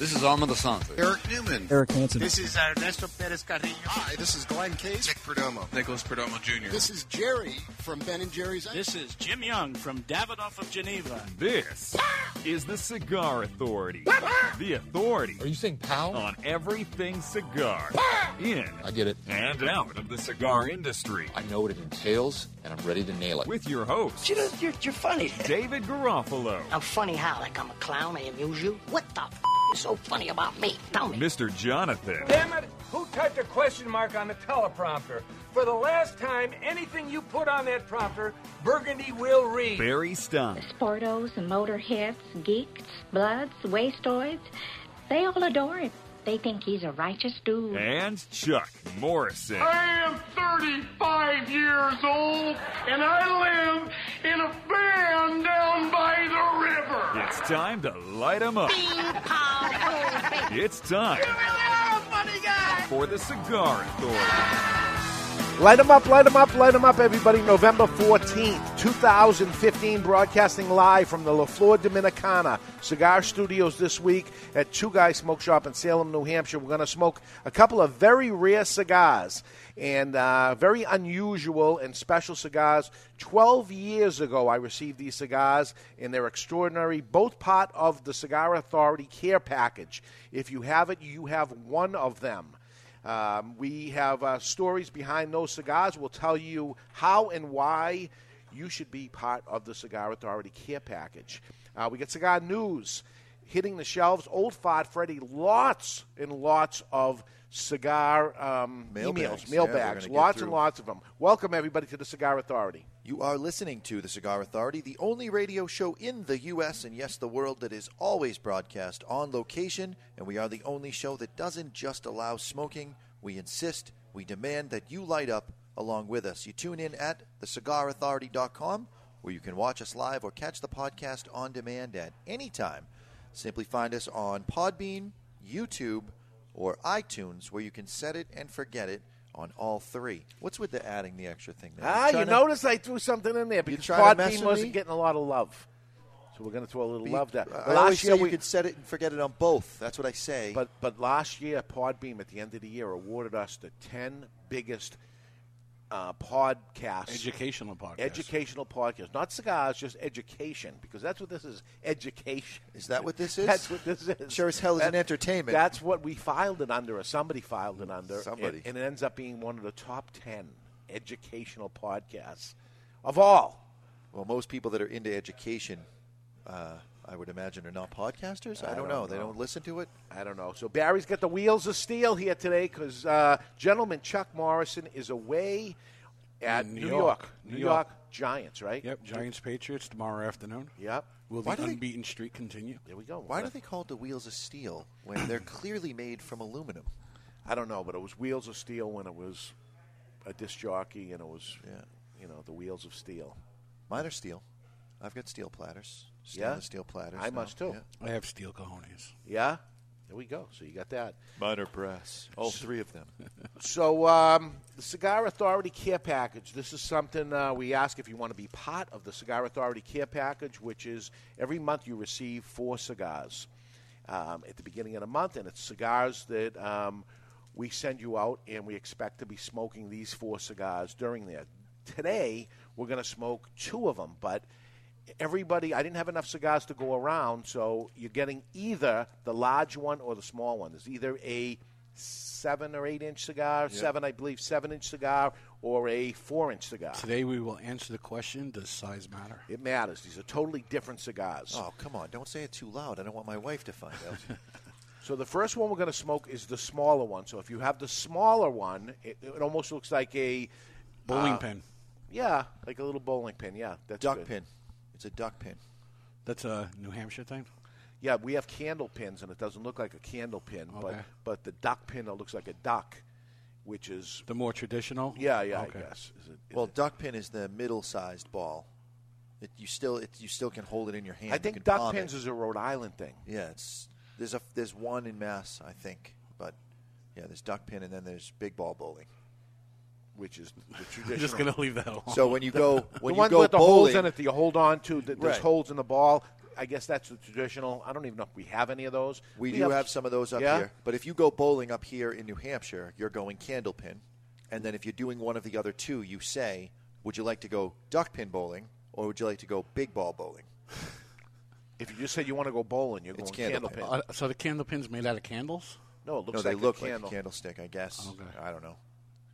This is Alma dos Santos. Eric Newman. Eric Hansen. This is Ernesto Perez-Carrillo. Hi, this is Glenn Case. Nick Perdomo. Nicholas Perdomo Jr. This is Jerry from Ben & Jerry's. This is Jim Young from Davidoff of Geneva. This is the Cigar Authority. The authority. Are you saying pow? On everything cigar. In. I get it. And out of the cigar industry. I know what it entails, and I'm ready to nail it. With your host. You know, you're funny. David Garofalo. I'm funny how? Like I'm a clown, I amuse you? What the f***? So funny about me. Tell me. Mr. Jonathan. Damn it! Who typed a question mark on the teleprompter? For the last time, anything you put on that prompter, Burgundy will read. Barry Stein. Sportos, motorheads, geeks, bloods, wastoids, they all adore him. They think he's a righteous dude. And Chuck Morrison. I am 35 years old, and I live in a van down by the river. It's time to light 'em up. It's time. You really are a funny guy. For the Cigar Authority. Light 'em up, light 'em up, light 'em up, everybody. November 14th, 2015, broadcasting live from the La Flor Dominicana Cigar Studios this week at Two Guys Smoke Shop in Salem, New Hampshire. We're going to smoke a couple of very rare cigars and very unusual and special cigars. 12 years ago, I received these cigars, and they're extraordinary, both part of the Cigar Authority care package. If you have it, you have one of them. We have stories behind those cigars. We'll tell you how and why you should be part of the Cigar Authority care package. We get cigar news hitting the shelves. Old Fart Freddy, lots and lots of cigar mailbags, lots and lots of them. Welcome, everybody, to the Cigar Authority. You are listening to the Cigar Authority, the only radio show in the U.S. and, yes, the world that is always broadcast on location, and we are the only show that doesn't just allow smoking. We insist, we demand that you light up along with us. You tune in at thecigarauthority.com, where you can watch us live or catch the podcast on demand at any time. Simply find us on Podbean, YouTube, or iTunes, where you can set it and forget it on all three. What's with the adding the extra thing there? You notice I threw something in there because Podbean wasn't getting a lot of love. So we're going to throw a little love there. Last year we could set it and forget it on both. That's what I say. But last year, Podbean, at the end of the year, awarded us the 10 biggest podcasts. Educational podcasts. Educational podcasts. Not cigars, just education, because that's what this is, education. Is that what this is? That's what this is. Sure as hell is an entertainment. That's what we filed it under, or somebody filed it under. Somebody. And it ends up being one of the top 10 educational podcasts of all. Well, most people that are into education, I would imagine, are not podcasters. I don't know. They don't listen to it. I don't know. So Barry's got the wheels of steel here today because gentleman Chuck Morrison is away at New York. Giants, right? Yep. Giants-Patriots tomorrow afternoon. Yep. Will the unbeaten streak continue? There we go. Why do they call it the wheels of steel when they're clearly made from aluminum? I don't know, but it was wheels of steel when it was a disc jockey and it was, the wheels of steel. Mine are steel. I've got steel platters. Steel platters. I must, too. Yeah. I have steel cojones. Yeah? There we go. So you got that. Butter press. All three of them. So the Cigar Authority Care Package. This is something we ask if you want to be part of the Cigar Authority Care Package, which is every month you receive 4 cigars at the beginning of the month. And it's cigars that we send you out, and we expect to be smoking these 4 cigars during there. Today, we're going to smoke 2 of them, but everybody, I didn't have enough cigars to go around, so you're getting either the large one or the small one. There's either a 7 or 8-inch cigar, 7-inch cigar, or a 4-inch cigar. Today we will answer the question, does size matter? It matters. These are totally different cigars. Oh, come on. Don't say it too loud. I don't want my wife to find out. So the first one we're going to smoke is the smaller one. So if you have the smaller one, it almost looks like a bowling pin. Yeah, like a little bowling pin. Yeah, that's duck good. Pin. It's a duck pin. That's a New Hampshire thing? Yeah, we have candle pins, and it doesn't look like a candle pin. Okay. But the duck pin, it looks like a duck, which is... The more traditional? Yeah, okay. I guess. Is it duck pin is the middle-sized ball. You still can hold it in your hand. I think duck pins is a Rhode Island thing. Yeah, there's one in Mass, I think. But, yeah, there's duck pin, and then there's big ball bowling, which is the traditional. I'm just going to leave that alone. So when you go bowling. The ones with the holes in it that you hold on to, there's holes in the ball. I guess that's the traditional. I don't even know if we have any of those. We do have some of those up here. But if you go bowling up here in New Hampshire, you're going candlepin. And then if you're doing one of the other two, you say, would you like to go duckpin bowling or would you like to go big ball bowling? If you just said you want to go bowling, you're going candlepin. So the candlepin's made out of candles? No, it looks like a candlestick, I guess. Okay. I don't know.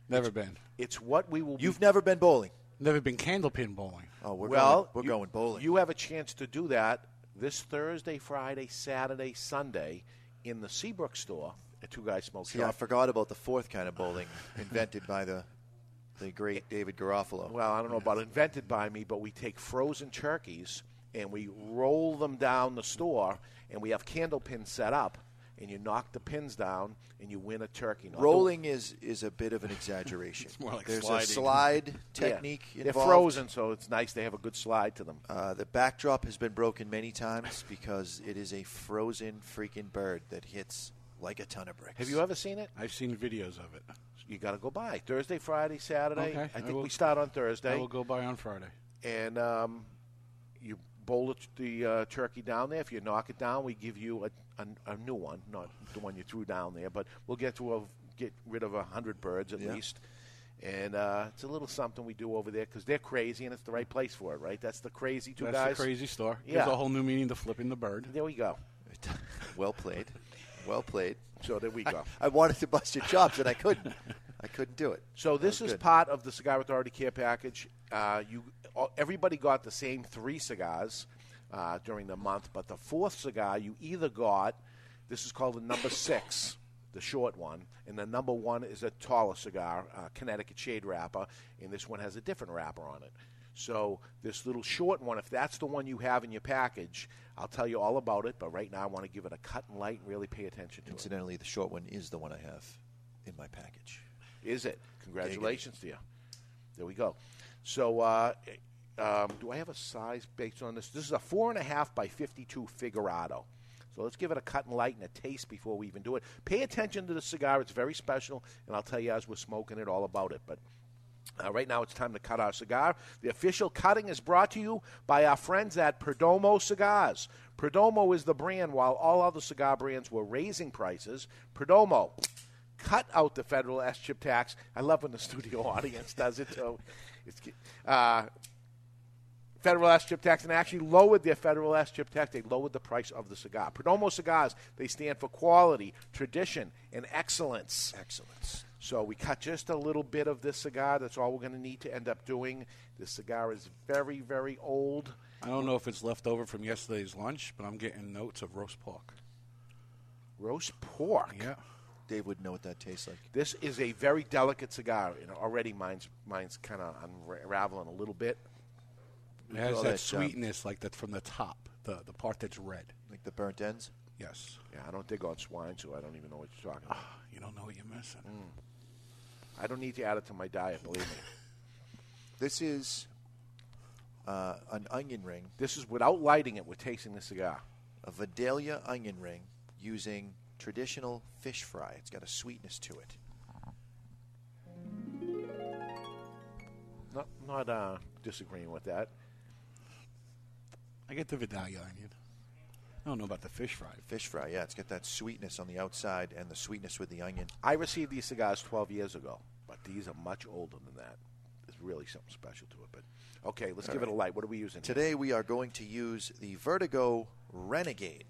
Never been. It's what we will be. You've never been bowling? Never been candlepin bowling. Oh, we're going bowling. You have a chance to do that this Thursday, Friday, Saturday, Sunday in the Seabrook store at Two Guys Smoke Shop. Yeah, I forgot about the fourth kind of bowling invented by the great David Garofalo. Well, I don't know about invented by me, but we take frozen turkeys and we roll them down the store, and we have candlepins set up. And you knock the pins down, and you win a turkey. Rolling is a bit of an exaggeration. It's more like there's sliding. A slide technique involved. They're frozen, so it's nice they have a good slide to them. The backdrop has been broken many times because it is a frozen freaking bird that hits like a ton of bricks. Have you ever seen it? I've seen videos of it. You got to go by. Thursday, Friday, Saturday. Okay. I think we start on Thursday. I will go by on Friday. And you bowl the turkey down there. If you knock it down, we give you a new one, not the one you threw down there, but we'll get rid of 100 birds at least. And it's a little something we do over there because they're crazy, and it's the right place for it, right? That's the crazy two guys. That's the crazy store. Yeah. There's a whole new meaning to flipping the bird. There we go. Well played. Well played. So there we go. I wanted to bust your chops, and I couldn't. I couldn't do it. So this is part of the Cigar Authority Care Package. Everybody got the same 3 cigars. During the month, but the 4th cigar you either got, this is called the number 6, the short one, and the number 1 is a taller cigar, Connecticut shade wrapper, and this one has a different wrapper on it. So this little short one, if that's the one you have in your package, I'll tell you all about it, but right now I want to give it a cut and light and really pay attention to it. Incidentally, the short one is the one I have in my package. Is it? Congratulations to you. There we go. So do I have a size based on this? This is a 4.5 by 52 Figurado. So let's give it a cut and light and a taste before we even do it. Pay attention to the cigar. It's very special, and I'll tell you as we're smoking it all about it. But right now it's time to cut our cigar. The official cutting is brought to you by our friends at Perdomo Cigars. Perdomo is the brand. While all other cigar brands were raising prices, Perdomo cut out the federal S-chip tax. I love when the studio audience does it, too. Federal S-chip tax, and actually lowered their federal S-chip tax. They lowered the price of the cigar. Perdomo Cigars, they stand for quality, tradition, and excellence. Excellence. So we cut just a little bit of this cigar. That's all we're going to need to end up doing. This cigar is very, very old. I don't know if it's left over from yesterday's lunch, but I'm getting notes of roast pork. Roast pork? Yeah. Dave would know what that tastes like. This is a very delicate cigar, and already mine's kind of unraveling a little bit. It has that sweetness like that from the top, the part that's red. Like the burnt ends? Yes. Yeah, I don't dig on swine, so I don't even know what you're talking about. You don't know what you're missing. Mm. I don't need to add it to my diet, believe me. This is an onion ring. This is without lighting it. We're tasting the cigar. A Vidalia onion ring using traditional fish fry. It's got a sweetness to it. Not disagreeing with that. I get the Vidalia onion. I don't know about the fish fry. Fish fry, yeah. It's got that sweetness on the outside and the sweetness with the onion. I received these cigars 12 years ago, but these are much older than that. There's really something special to it. But okay, let's give it a light. What are we using today? We are going to use the Vertigo Renegade.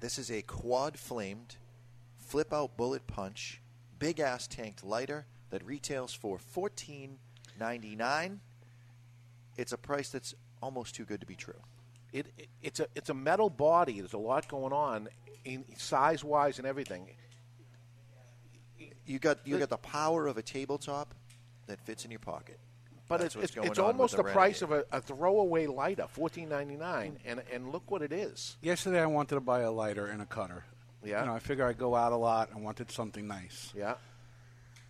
This is a quad-flamed, flip-out bullet punch, big-ass tanked lighter that retails for $14.99. It's a price that's almost too good to be true. It's a metal body. There's a lot going on, in size-wise and everything. You got the power of a tabletop that fits in your pocket. But it's almost the price of a throwaway lighter, $14.99, and look what it is. Yesterday I wanted to buy a lighter and a cutter. Yeah. You know, I figure I go out a lot. I wanted something nice. Yeah.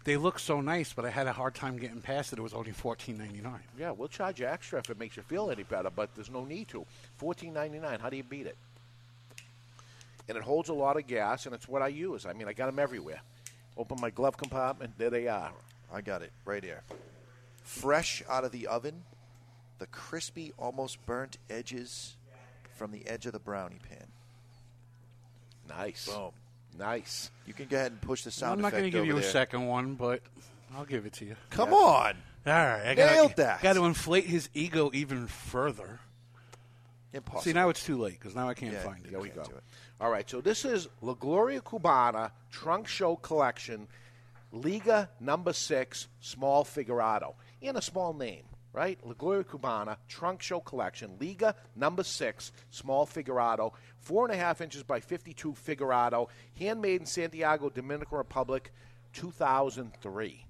They look so nice, but I had a hard time getting past it. It was only $14.99. Yeah, we'll charge you extra if it makes you feel any better, but there's no need to. $14.99, how do you beat it? And it holds a lot of gas, and it's what I use. I mean, I got them everywhere. Open my glove compartment, there they are. I got it right here. Fresh out of the oven, the crispy, almost burnt edges from the edge of the brownie pan. Nice. Boom. Nice. You can go ahead and push the sound effect over there. I'm not going to give you a second one, but I'll give it to you. Come on. All right. Nailed that. Got to inflate his ego even further. Impossible. See, now it's too late because now I can't find it. There we go. All right. So this is La Gloria Cubana Trunk Show Collection, Liga No. 6, Small Figurado. And a small name, right? La Gloria Cubana Trunk Show Collection, Liga No. 6, Small Figurado, 4.5 inches by 52 Figurado, handmade in Santiago, Dominican Republic, 2003.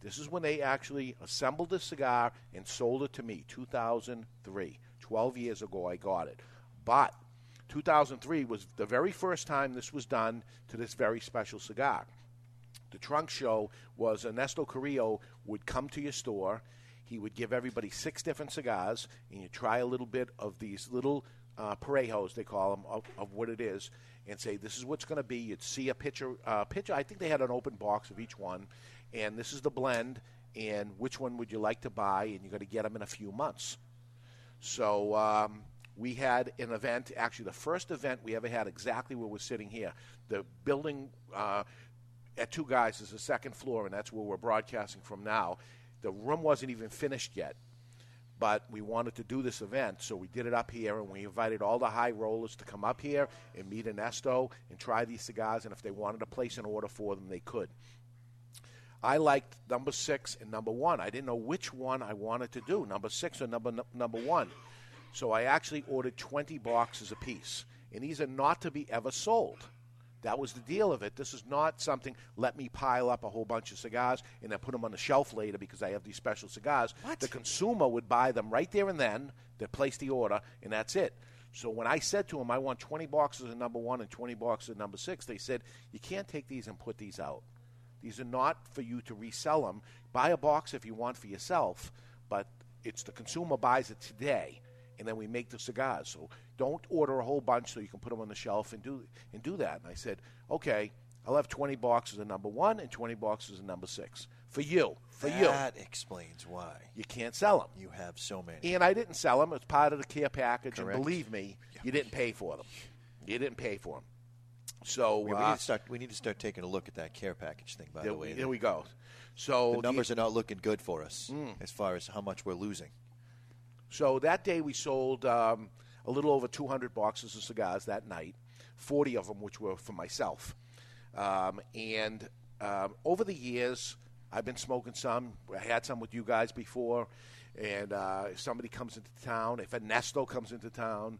This is when they actually assembled the cigar and sold it to me, 2003. 12 years ago I got it. But 2003 was the very first time this was done to this very special cigar. The trunk show was Ernesto Perez-Carrillo would come to your store. He would give everybody 6 different cigars, and you try a little bit of these little parejos, they call them, of what it is, and say, this is what's going to be. You'd see a picture. I think they had an open box of each one, and this is the blend, and which one would you like to buy, and you're going to get them in a few months. So we had an event, actually the first event we ever had exactly where we're sitting here. The building at Two Guys is the second floor, and that's where we're broadcasting from now. The room wasn't even finished yet, but we wanted to do this event, so we did it up here, and we invited all the high rollers to come up here and meet Ernesto and try these cigars, and if they wanted to place an order for them, they could. I liked number 6 and number 1. I didn't know which one I wanted to do, number 6 or number 1. So I actually ordered 20 boxes apiece. And these are not to be ever sold. That was the deal of it. This is not something, let me pile up a whole bunch of cigars and then put them on the shelf later because I have these special cigars. What? The consumer would buy them right there and then. They place the order, and that's it. So when I said to them, I want 20 boxes of number 1 and 20 boxes of number 6, they said, you can't take these and put these out. These are not for you to resell them. Buy a box if you want for yourself, but it's the consumer buys it today, and then we make the cigars. So don't order a whole bunch so you can put them on the shelf and do that. And I said, okay, I'll have 20 boxes of number 1 and 20 boxes of number 6 for you. That explains why. You can't sell them. You have so many. And I didn't sell them. It's part of the care package. Correct. And believe me, you didn't pay for them. So we need to start taking a look at that care package thing, by the way. There we go. So the numbers are not looking good for us as far as how much we're losing. So that day we sold a little over 200 boxes of cigars that night, 40 of them which were for myself. Over the years, I've been smoking some. I had some with you guys before. And if somebody comes into town, if Ernesto comes into town,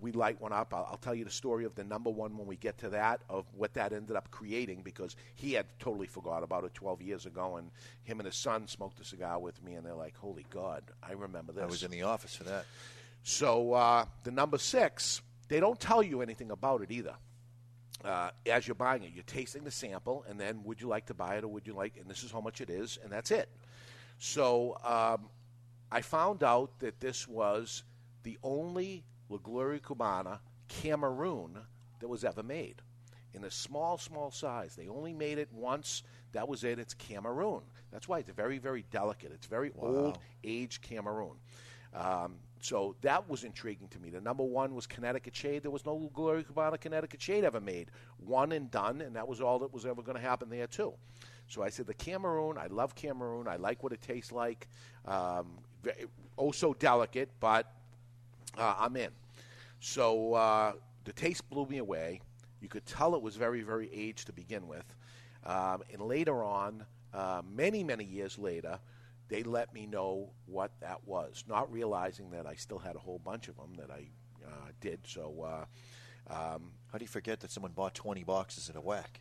we light one up. I'll tell you the story of the number 1 when we get to that, of what that ended up creating, because he had totally forgot about it 12 years ago, and him and his son smoked a cigar with me, and they're like, holy God, I remember this. I was in the office for that. So the number 6, they don't tell you anything about it either. As you're buying it, you're tasting the sample, and then would you like to buy it, or would you like, and this is how much it is, and that's it. So I found out that this was the only La Gloria Cubana Cameroon that was ever made in a small, small size. They only made it once. That was it. It's Cameroon. That's why it's very, very delicate. It's very old age Cameroon. So that was intriguing to me. The number 1 was Connecticut Shade. There was no La Gloria Cubana Connecticut Shade ever made. One and done, and that was all that was ever going to happen there, too. So I said, the Cameroon, I love Cameroon. I like what it tastes like. So delicate, but I'm in. So the taste blew me away. You could tell it was very, very aged to begin with. And later on, many, many years later, they let me know what that was, not realizing that I still had a whole bunch of them that I did. So how do you forget that someone bought 20 boxes in a whack?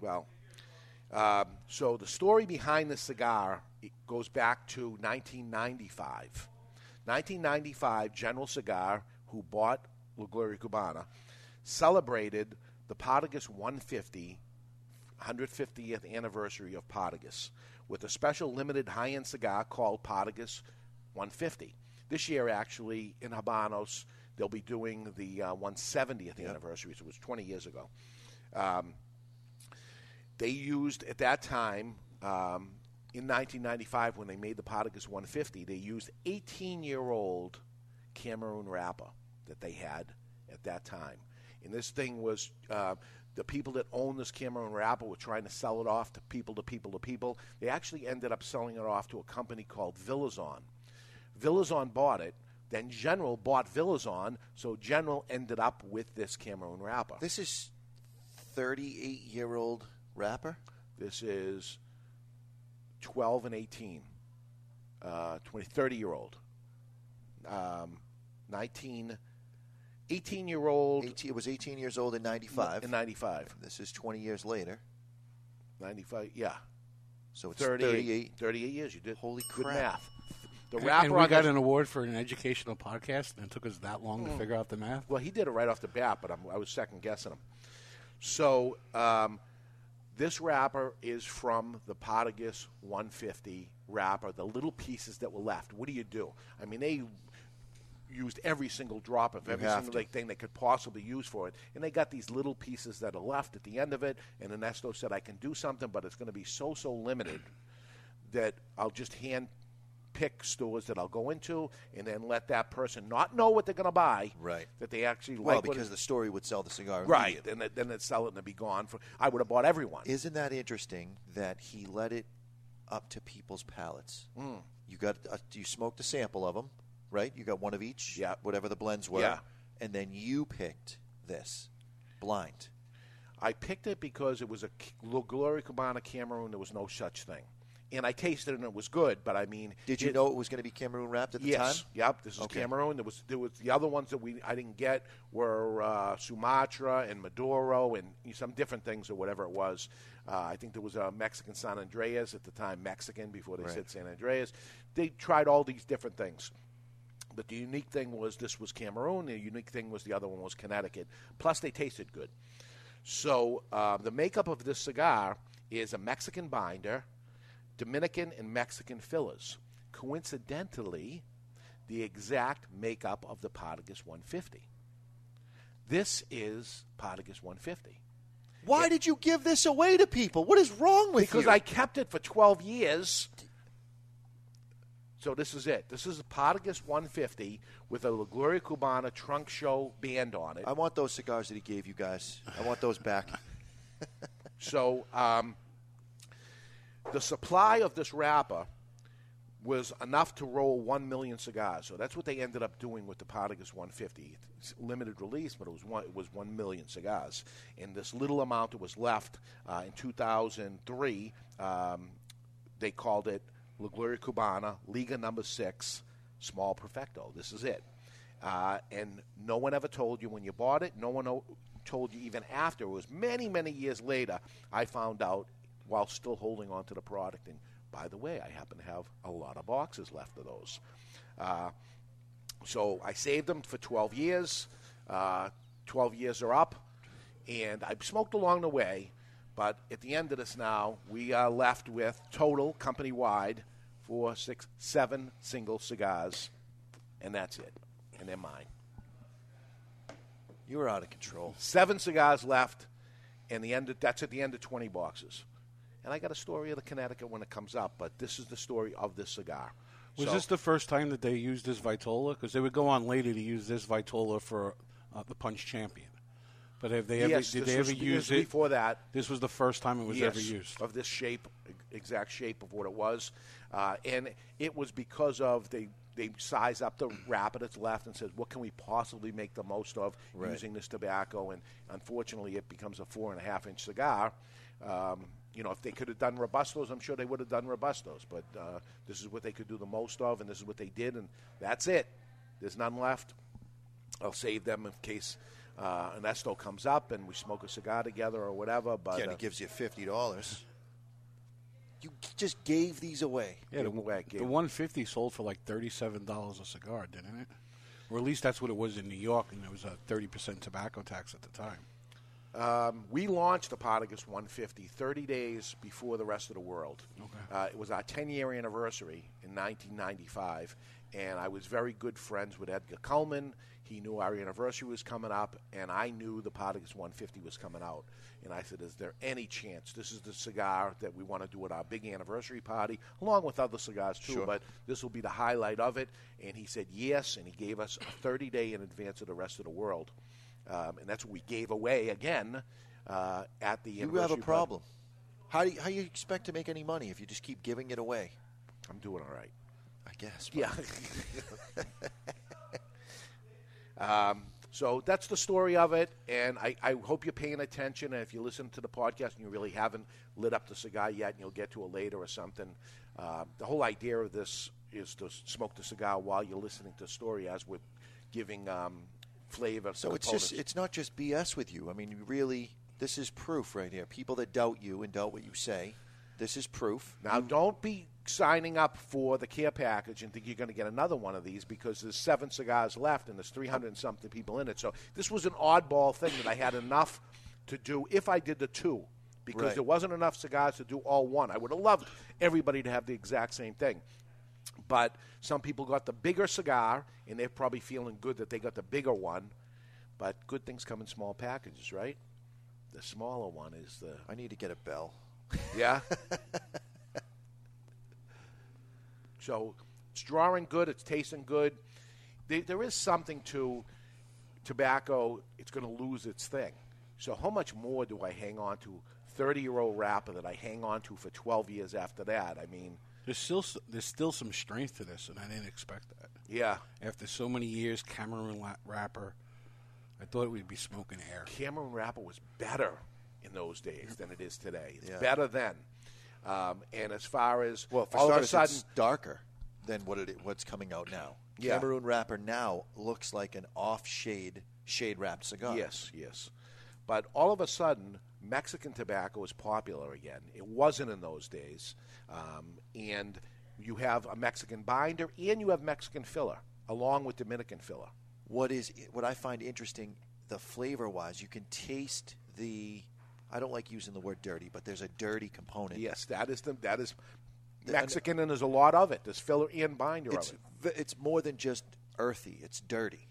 Well, so the story behind the cigar, it goes back to 1995. 1995, General Cigar, who bought La Gloria Cubana, celebrated the Partagas 150th anniversary of Partagas with a special limited high-end cigar called Partagas 150. This year, actually, in Habanos, they'll be doing the 170th anniversary, so it was 20 years ago. They used, at that time, in 1995, when they made the Partagas 150, they used 18-year-old Cameroon wrapper that they had at that time. And this thing was, the people that owned this Cameroon wrapper were trying to sell it off to people, They actually ended up selling it off to a company called Villazon. Villazon bought it. Then General bought Villazon, so General ended up with this Cameroon wrapper. This is 38-year-old wrapper? This is 12 and 18, 30-year-old, 19, 18-year-old. It was 18 years old in 95. In 95. This is 20 years later. 95, yeah. So it's 38. 38 years. You did holy crap. Good math. The rapper and we got an award for an educational podcast, and it took us that long to figure out the math. Well, he did it right off the bat, but I was second-guessing him. So this wrapper is from the Partagas 150 wrapper, the little pieces that were left. What do you do? I mean, they used every single drop of every single thing they could possibly use for it, and they got these little pieces that are left at the end of it, and Ernesto said, I can do something, but it's going to be so limited that I'll just hand pick stores that I'll go into and then let that person not know what they're going to buy. Right. That they actually like. Well, because the story would sell the cigar. Right. And then they'd sell it and it'd be gone. I would have bought everyone. Isn't that interesting that he let it up to people's palates? Mm. You smoked a sample of them, right? You got one of each, whatever the blends were. Yeah. And then you picked this blind. I picked it because it was a La Gloria Cubana Cameroon. There was no such thing. And I tasted it, and it was good, but I mean... Did you know it was going to be Cameroon wrapped at the time? Yes. Yep, this is Cameroon. There was the other ones that I didn't get were Sumatra and Maduro and some different things or whatever it was. I think there was a Mexican San Andreas at the time, Mexican, before they said San Andreas. They tried all these different things. But the unique thing was this was Cameroon. The unique thing was the other one was Connecticut. Plus, they tasted good. So the makeup of this cigar is a Mexican binder, Dominican and Mexican fillers. Coincidentally, the exact makeup of the Partagas 150. This is Partagas 150. Why did you give this away to people? What is wrong with you? Because I kept it for 12 years. So this is it. This is a Partagas 150 with a La Gloria Cubana trunk show band on it. I want those cigars that he gave you guys. I want those back. So, the supply of this wrapper was enough to roll 1 million cigars. So that's what they ended up doing with the Partagas 150. It's limited release, but it was 1 million cigars. And this little amount that was left in 2003, they called it La Gloria Cubana, Liga No. 6, Small Perfecto. This is it. And no one ever told you when you bought it. No one told you even after. It was many, many years later I found out while still holding on to the product. And by the way, I happen to have a lot of boxes left of those. So I saved them for 12 years. 12 years are up. And I've smoked along the way. But at the end of this now, we are left with total company-wide 7 single cigars. And that's it. And they're mine. You were out of control. 7 cigars left. And that's at the end of 20 boxes. And I got a story of the Connecticut when it comes up, but this is the story of this cigar. Was this the first time that they used this Vitola? Because they would go on later to use this Vitola for the Punch Champion. But have they ever used it? Before that. This was the first time it was ever used. Of this shape, exact shape of what it was. And it was because of they size up the wrapper that's left and says, what can we possibly make the most of using this tobacco? And unfortunately, it becomes a 4.5-inch cigar. If they could have done Robustos, I'm sure they would have done Robustos. But this is what they could do the most of, and this is what they did, and that's it. There's none left. I'll save them in case Ernesto comes up and we smoke a cigar together or whatever. But it gives you $50. You just gave these away. Yeah, the 150 sold for like $37 a cigar, didn't it? Or at least that's what it was in New York, and there was a 30% tobacco tax at the time. We launched the Partagas 150 30 days before the rest of the world. Okay. It was our 10-year anniversary in 1995, and I was very good friends with Edgar Cullman. He knew our anniversary was coming up, and I knew the Partagas 150 was coming out. And I said, is there any chance this is the cigar that we want to do at our big anniversary party, along with other cigars, too, sure. But this will be the highlight of it. And he said yes, and he gave us a 30-day in advance of the rest of the world. And that's what we gave away, again, at the anniversary. You have a problem. How do you expect to make any money if you just keep giving it away? I'm doing all right. I guess. Yeah. So that's the story of it, and I hope you're paying attention. And if you listen to the podcast and you really haven't lit up the cigar yet, and you'll get to it later or something, the whole idea of this is to smoke the cigar while you're listening to the story as we're giving flavor. So it's not just BS with you. I mean, really, this is proof right here. People that doubt you and doubt what you say, this is proof. Now, don't be signing up for the care package and think you're going to get another one of these, because there's 7 cigars left and there's 300-something people in it. So this was an oddball thing that I had enough to do if I did the 2, because right. There wasn't enough cigars to do all 1. I would have loved everybody to have the exact same thing. But some people got the bigger cigar, and they're probably feeling good that they got the bigger one. But good things come in small packages, right? The smaller one is the... I need to get a bell. Yeah? So it's drawing good. It's tasting good. There is something to tobacco. It's going to lose its thing. So how much more do I hang on to 30-year-old wrapper that I hang on to for 12 years after that? I mean... There's still some strength to this, and I didn't expect that. Yeah. After so many years, Cameron wrapper, I thought we'd be smoking air. Cameron wrapper was better in those days than it is today. It's better then. And as far as all of a sudden, it's darker than what's coming out now. Yeah. Cameron wrapper now looks like an off shade wrapped cigar. Yes. But all of a sudden, Mexican tobacco is popular again. It wasn't in those days. And you have a Mexican binder, and you have Mexican filler, along with Dominican filler. What I find interesting, the flavor-wise, you can taste the – I don't like using the word dirty, but there's a dirty component. Yes, that is Mexican, and there's a lot of it. There's filler and binder of it. It's more than just earthy. It's dirty.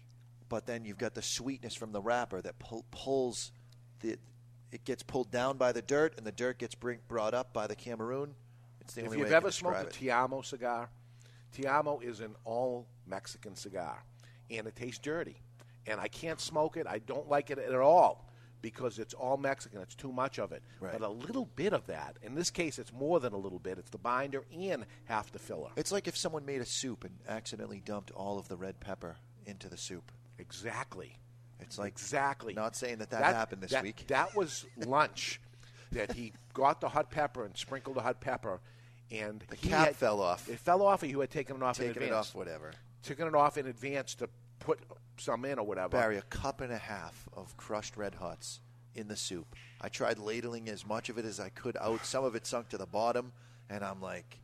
But then you've got the sweetness from the wrapper that pulls the – it gets pulled down by the dirt, and the dirt gets brought up by the Cameroon. It's the only way I can describe it. If you've ever smoked a Tiamo cigar, Tiamo is an all-Mexican cigar, and it tastes dirty. And I can't smoke it. I don't like it at all because it's all-Mexican. It's too much of it. Right. But a little bit of that. In this case, it's more than a little bit. It's the binder and half the filler. It's like if someone made a soup and accidentally dumped all of the red pepper into the soup. Exactly. It's like exactly. Not saying that happened this week. That was lunch. That he got the hot pepper and sprinkled the hot pepper, and the cap fell off. It fell off, or you had taken it off in advance. Taken it off in advance to put some in or whatever. Barry, a cup and a half of crushed Red Hots in the soup. I tried ladling as much of it as I could out. Some of it sunk to the bottom, and I'm like,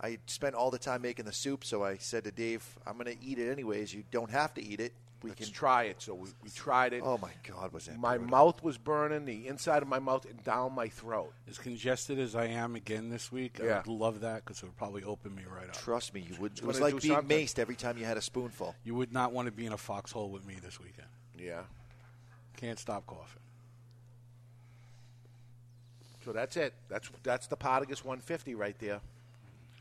I spent all the time making the soup, so I said to Dave, I'm going to eat it anyways. You don't have to eat it. Let's try it. So we tried it. Oh, my God, was that brutal. My mouth was burning, the inside of my mouth and down my throat. As congested as I am again this week, I would love that because it would probably open me right up. Trust me, you would. It was like being maced every time you had a spoonful. You would not want to be in a foxhole with me this weekend. Yeah. Can't stop coughing. So that's it. That's the Partagas 150 right there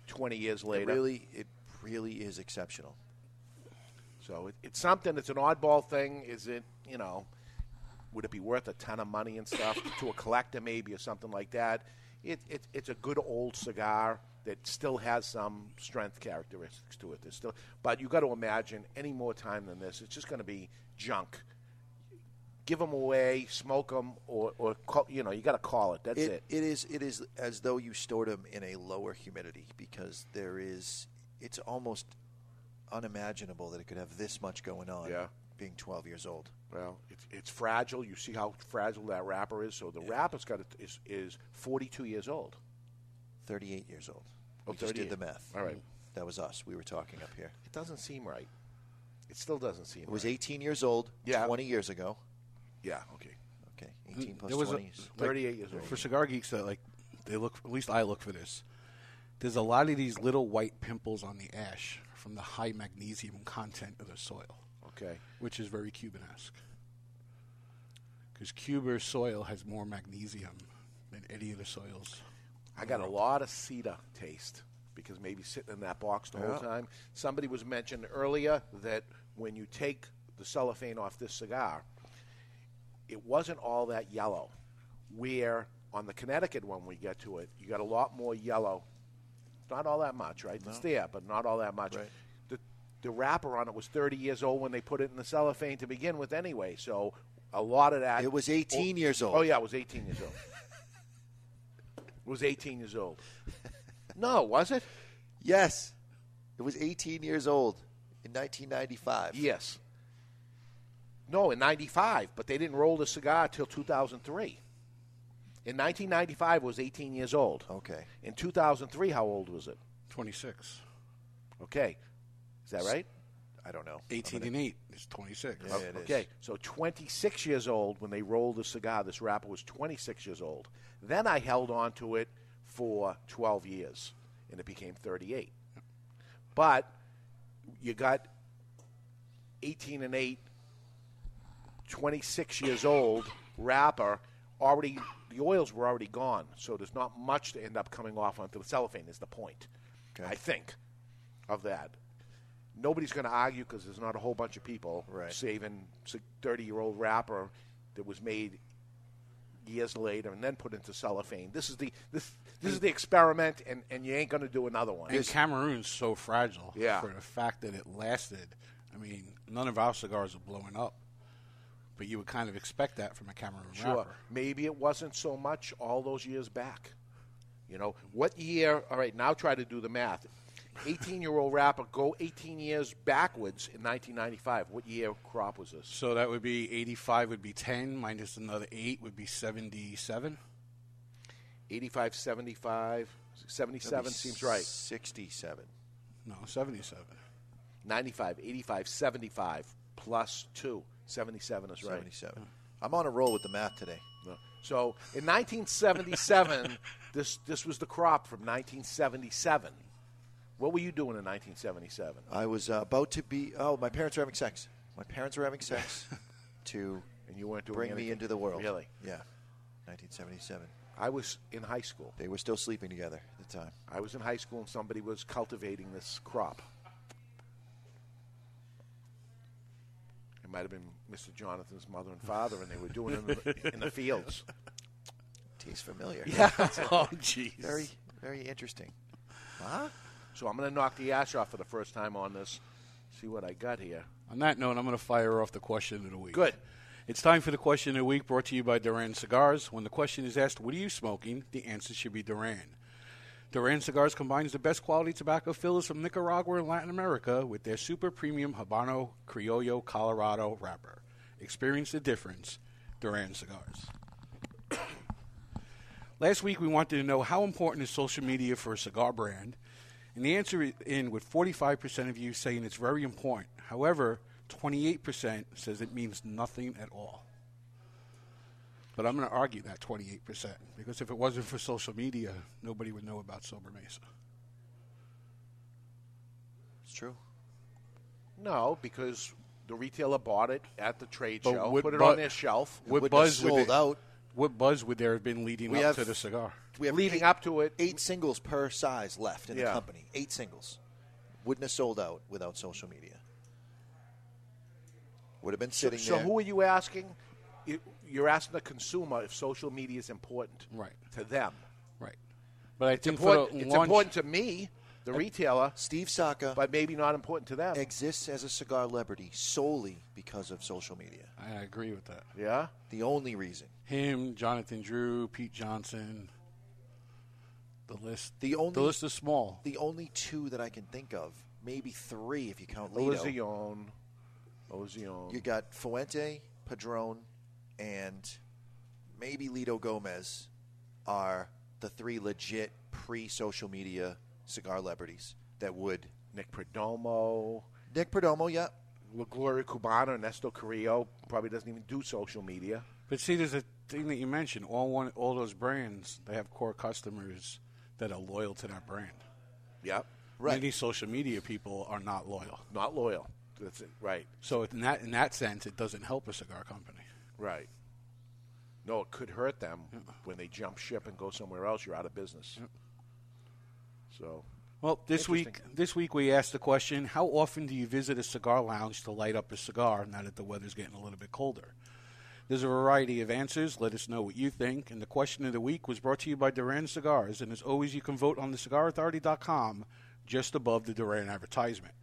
20 years later. It really is exceptional. So it's something. It's an oddball thing. Is it, would it be worth a ton of money and stuff to a collector maybe or something like that? It's a good old cigar that still has some strength characteristics to it. But you got to imagine any more time than this, it's just going to be junk. Give them away, smoke them, or call, you got to call it. That's it. It is as though you stored them in a lower humidity because it's almost unimaginable that it could have this much going on being 12 years old. Well, it's fragile. You see how fragile that wrapper is. So the wrapper's is 42 years old. 38 years old. We just did the math. All right. That was us. We were talking up here. It doesn't seem right. It still doesn't seem right. It was 18 years old 20 years ago. Yeah, okay. 18 plus 20 is 38 years old. For cigar geeks, at least I look for this. There's a lot of these little white pimples on the ash from the high magnesium content of the soil. Okay. Which is very Cuban-esque. Because Cuba's soil has more magnesium than any of the soils. I got a lot of cedar taste because maybe sitting in that box the whole time. Somebody was mentioned earlier that when you take the cellophane off this cigar, it wasn't all that yellow. Where on the Connecticut one we get to it, you got a lot more yellow. Not all that much, right? No. It's there, but not all that much. Right. The wrapper on it was 30 years old when they put it in the cellophane to begin with anyway, so a lot of that. It was 18 years old. Oh, yeah, it was 18 years old. It was 18 years old. No, was it? Yes. It was 18 years old in 1995. Yes. No, in 95, but they didn't roll the cigar till 2003. In 1995, it was 18 years old. Okay. In 2003, how old was it? 26. Okay. Is that right? I don't know. 18 and 8 is 26. Yeah, okay. So 26 years old when they rolled the cigar. This wrapper was 26 years old. Then I held on to it for 12 years, and it became 38. But you got 18 and 8, 26 years old wrapper. Already, the oils were already gone, so there's not much to end up coming off onto the cellophane is the point, I think, of that. Nobody's going to argue because there's not a whole bunch of people saving a 30-year-old wrapper that was made years later and then put into cellophane. This is the this is the experiment, and you ain't going to do another one. And Cameroon's so fragile for the fact that it lasted. I mean, none of our cigars are blowing up, but you would kind of expect that from a Cameroon wrapper. Maybe it wasn't so much all those years back. You know, what year? All right, now try to do the math. 18-year-old wrapper, go 18 years backwards in 1995. What year crop was this? So that would be 85 would be 10 minus another 8 would be 77. 85, 75, 77 seems right. 67. No, 77. 95, 85, 75 plus 2. 77 is right. 77. I'm on a roll with the math today. So in 1977, this was the crop from 1977. What were you doing in 1977? I was about to be. Oh, my parents were having sex. My parents were having sex to and you weren't doing bring anything. Me into the world. Really? Yeah. 1977. I was in high school. They were still sleeping together at the time. I was in high school, and somebody was cultivating this crop. It might have been Mr. Jonathan's mother and father, and they were doing it in the fields. Tastes familiar. Yeah. Oh, jeez. Very, very interesting. Huh? So I'm going to knock the ash off for the first time on this, see what I got here. On that note, I'm going to fire off the question of the week. Good. It's time for the question of the week, brought to you by Duran Cigars. When the question is asked, what are you smoking, the answer should be Duran. Duran Cigars combines the best quality tobacco fillers from Nicaragua and Latin America with their super premium Habano Criollo Colorado wrapper. Experience the difference. Duran Cigars. Last week, we wanted to know how important is social media for a cigar brand. And the answer is in with 45% of you saying it's very important. However, 28% says it means nothing at all. But I'm going to argue that 28%, because if it wasn't for social media, nobody would know about Sober Mesa. It's true. No, because the retailer bought it at the trade show, put it on their shelf. What buzz sold out. What buzz would there have been leading up to the cigar? We have leading up to it. 8 singles per size left in the company. 8 singles. Wouldn't have sold out without social media. Would have been sitting there. So who are you asking? You're asking the consumer if social media is important to them. Right. But I think it's important to me, the retailer. Steve Saka. But maybe not important to them. Exists as a cigar celebrity solely because of social media. I agree with that. Yeah? The only reason. Him, Jonathan Drew, Pete Johnson. The list is small. The only 2 that I can think of, maybe 3 if you count Lido. Ozion. You got Fuente, Padron, and maybe Lido Gomez are the 3 legit pre-social media cigar celebrities that would. Nick Perdomo, yeah. La Gloria Cubana, Ernesto Carrillo probably doesn't even do social media. But see, there's a thing that you mentioned. All those brands, they have core customers that are loyal to that brand. Yep. Right. Many social media people are not loyal. That's it. Right. So in that sense, it doesn't help a cigar company. Right. No, it could hurt them when they jump ship and go somewhere else. You're out of business. Yeah. So. Well, this week we asked the question: how often do you visit a cigar lounge to light up a cigar? Now that the weather's getting a little bit colder, there's a variety of answers. Let us know what you think. And the question of the week was brought to you by Duran Cigars. And as always, you can vote on thecigarauthority.com, just above the Duran advertisement.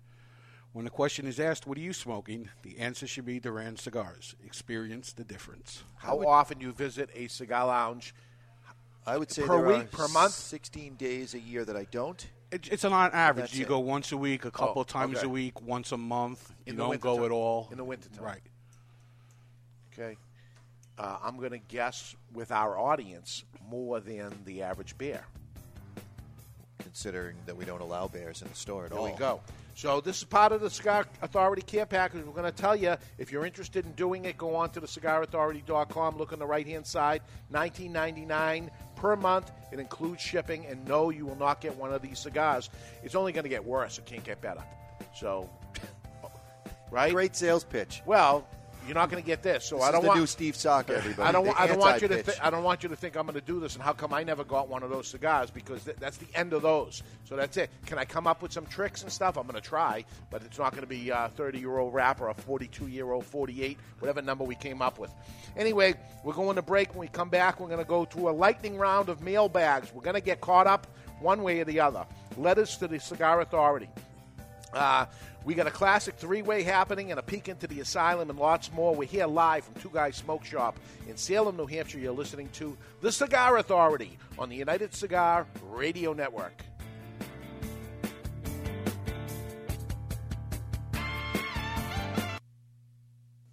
When the question is asked, "What are you smoking?" the answer should be Duran Cigars. Experience the difference. How often you visit a cigar lounge? I would say per week, per month, 16 days a year that I don't. It's an on average. You go once a week, a couple times a week, once a month. You don't go at all. In the wintertime. Right. Okay. I'm going to guess with our audience more than the average bear. Considering that we don't allow bears in the store at all. There we go. So this is part of the Cigar Authority Care Package. We're going to tell you, if you're interested in doing it, go on to thecigarauthority.com. Look on the right-hand side, $19.99 per month. It includes shipping, and no, you will not get one of these cigars. It's only going to get worse. It can't get better. So, right? Great sales pitch. Well, you're not going to get this. So this is the new Steve Saka, everybody. I don't want you to think I'm going to do this. And how come I never got one of those cigars? Because that's the end of those. So that's it. Can I come up with some tricks and stuff? I'm going to try, but it's not going to be a 30-year-old wrap or a 42-year-old, 48, whatever number we came up with. Anyway, we're going to break. When we come back, we're going to go to a lightning round of mailbags. We're going to get caught up one way or the other. Letters to the Cigar Authority. We got a classic three-way happening and a peek into the Asylum and lots more. We're here live from Two Guys Smoke Shop in Salem, New Hampshire. You're listening to The Cigar Authority on the United Cigar Radio Network.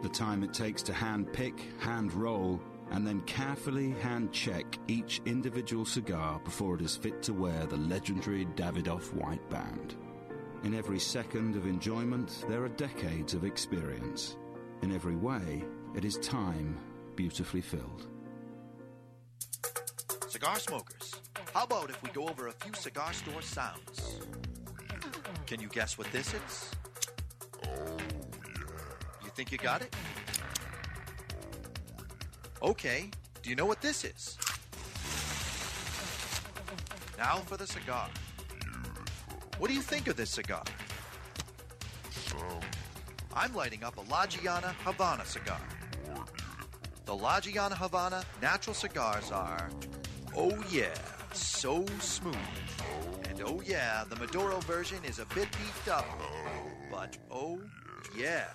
The time it takes to hand-pick, hand-roll, and then carefully hand-check each individual cigar before it is fit to wear the legendary Davidoff white band. In every second of enjoyment, there are decades of experience. In every way, it is time beautifully filled. Cigar smokers, how about if we go over a few cigar store sounds? Can you guess what this is? Think you got it? Okay, do you know what this is? Now for the cigar. What do you think of this cigar? I'm lighting up a La Giana Havana cigar. The La Giana Havana natural cigars are, oh yeah, so smooth. And oh yeah, the Maduro version is a bit beefed up. But oh yeah,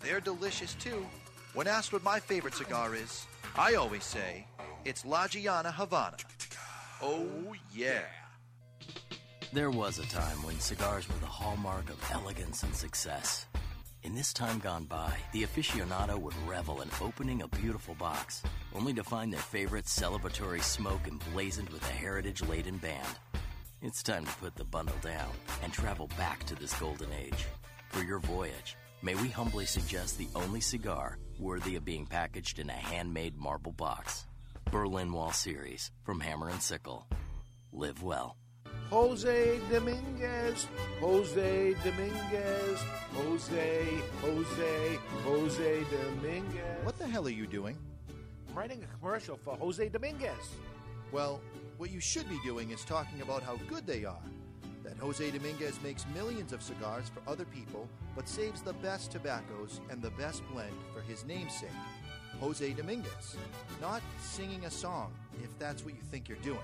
they're delicious, too. When asked what my favorite cigar is, I always say, it's La Giana Havana. Oh, yeah. There was a time when cigars were the hallmark of elegance and success. In this time gone by, the aficionado would revel in opening a beautiful box, only to find their favorite celebratory smoke emblazoned with a heritage-laden band. It's time to put the bundle down and travel back to this golden age. For your voyage, may we humbly suggest the only cigar worthy of being packaged in a handmade marble box. Berlin Wall Series from Hammer and Sickle. Live well. Jose Dominguez, Jose Dominguez, Jose, Jose, Jose Dominguez. What the hell are you doing? I'm writing a commercial for Jose Dominguez. Well, what you should be doing is talking about how good they are. That Jose Dominguez makes millions of cigars for other people, but saves the best tobaccos and the best blend for his namesake, Jose Dominguez. Not singing a song, if that's what you think you're doing.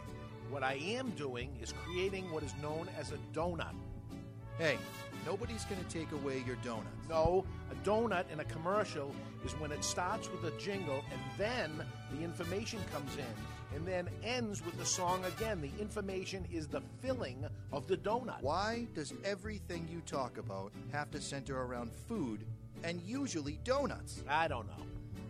What I am doing is creating what is known as a donut. Hey, nobody's going to take away your donuts. No, a donut in a commercial is when it starts with a jingle and then the information comes in and then ends with the song again. The information is the filling of the donut. Why does everything you talk about have to center around food and usually donuts? I don't know.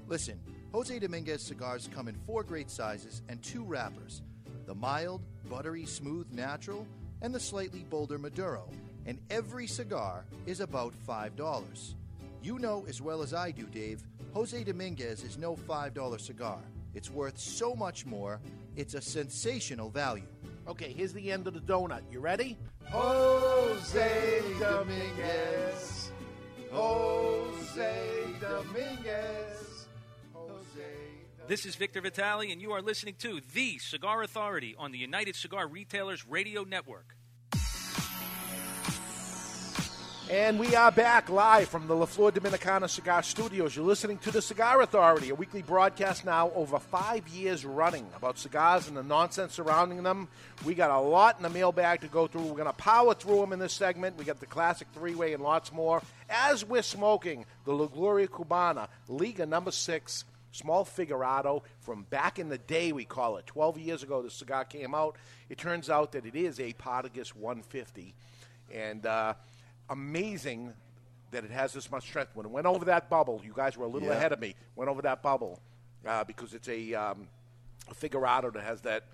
Listen, Jose Dominguez cigars come in 4 great sizes and 2 wrappers. The mild, buttery, smooth natural, and the slightly bolder Maduro, and every cigar is about $5. You know as well as I do, Dave, Jose Dominguez is no $5 cigar. It's worth so much more, it's a sensational value. Okay, here's the end of the donut. You ready? Jose Dominguez. Jose Dominguez. Jose. This is Victor Vitale, and you are listening to The Cigar Authority on the United Cigar Retailers Radio Network. And we are back live from the La Flor Dominicana Cigar Studios. You're listening to The Cigar Authority, a weekly broadcast now over 5 years running about cigars and the nonsense surrounding them. We got a lot in the mailbag to go through. We're going to power through them in this segment. We got the classic three-way and lots more. As we're smoking the La Gloria Cubana, Liga No. 6, Small Figurado from back in the day, we call it. 12 years ago, the cigar came out. It turns out that it is a Partagas 150. And amazing that it has this much strength. When it went over that bubble, you guys were a little ahead of me, went over that bubble because it's a Figurado that has that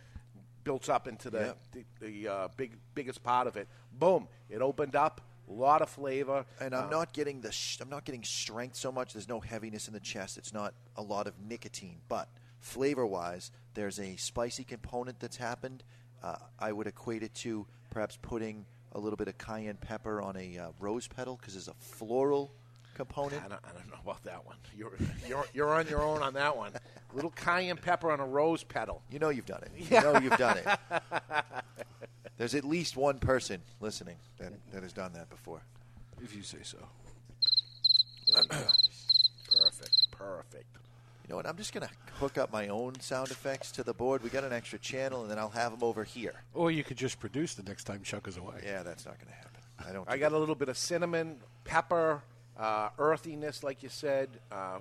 built up into the biggest part of it. Boom. It opened up. A lot of flavor, and I'm not getting I'm not getting strength so much. There's no heaviness in the chest. It's not a lot of nicotine, but flavor-wise, there's a spicy component that's happened. I would equate it to perhaps putting a little bit of cayenne pepper on a rose petal because there's a floral component. I don't know about that one. You're on your own on that one. A little cayenne pepper on a rose petal. You know you've done it. You know you've done it. There's at least one person listening that has done that before. If you say so. Perfect. You know what? I'm just going to hook up my own sound effects to the board. We got an extra channel, and then I'll have them over here. Or you could just produce the next time Chuck is away. Yeah, that's not going to happen. I got a little bit of cinnamon, pepper, earthiness, like you said.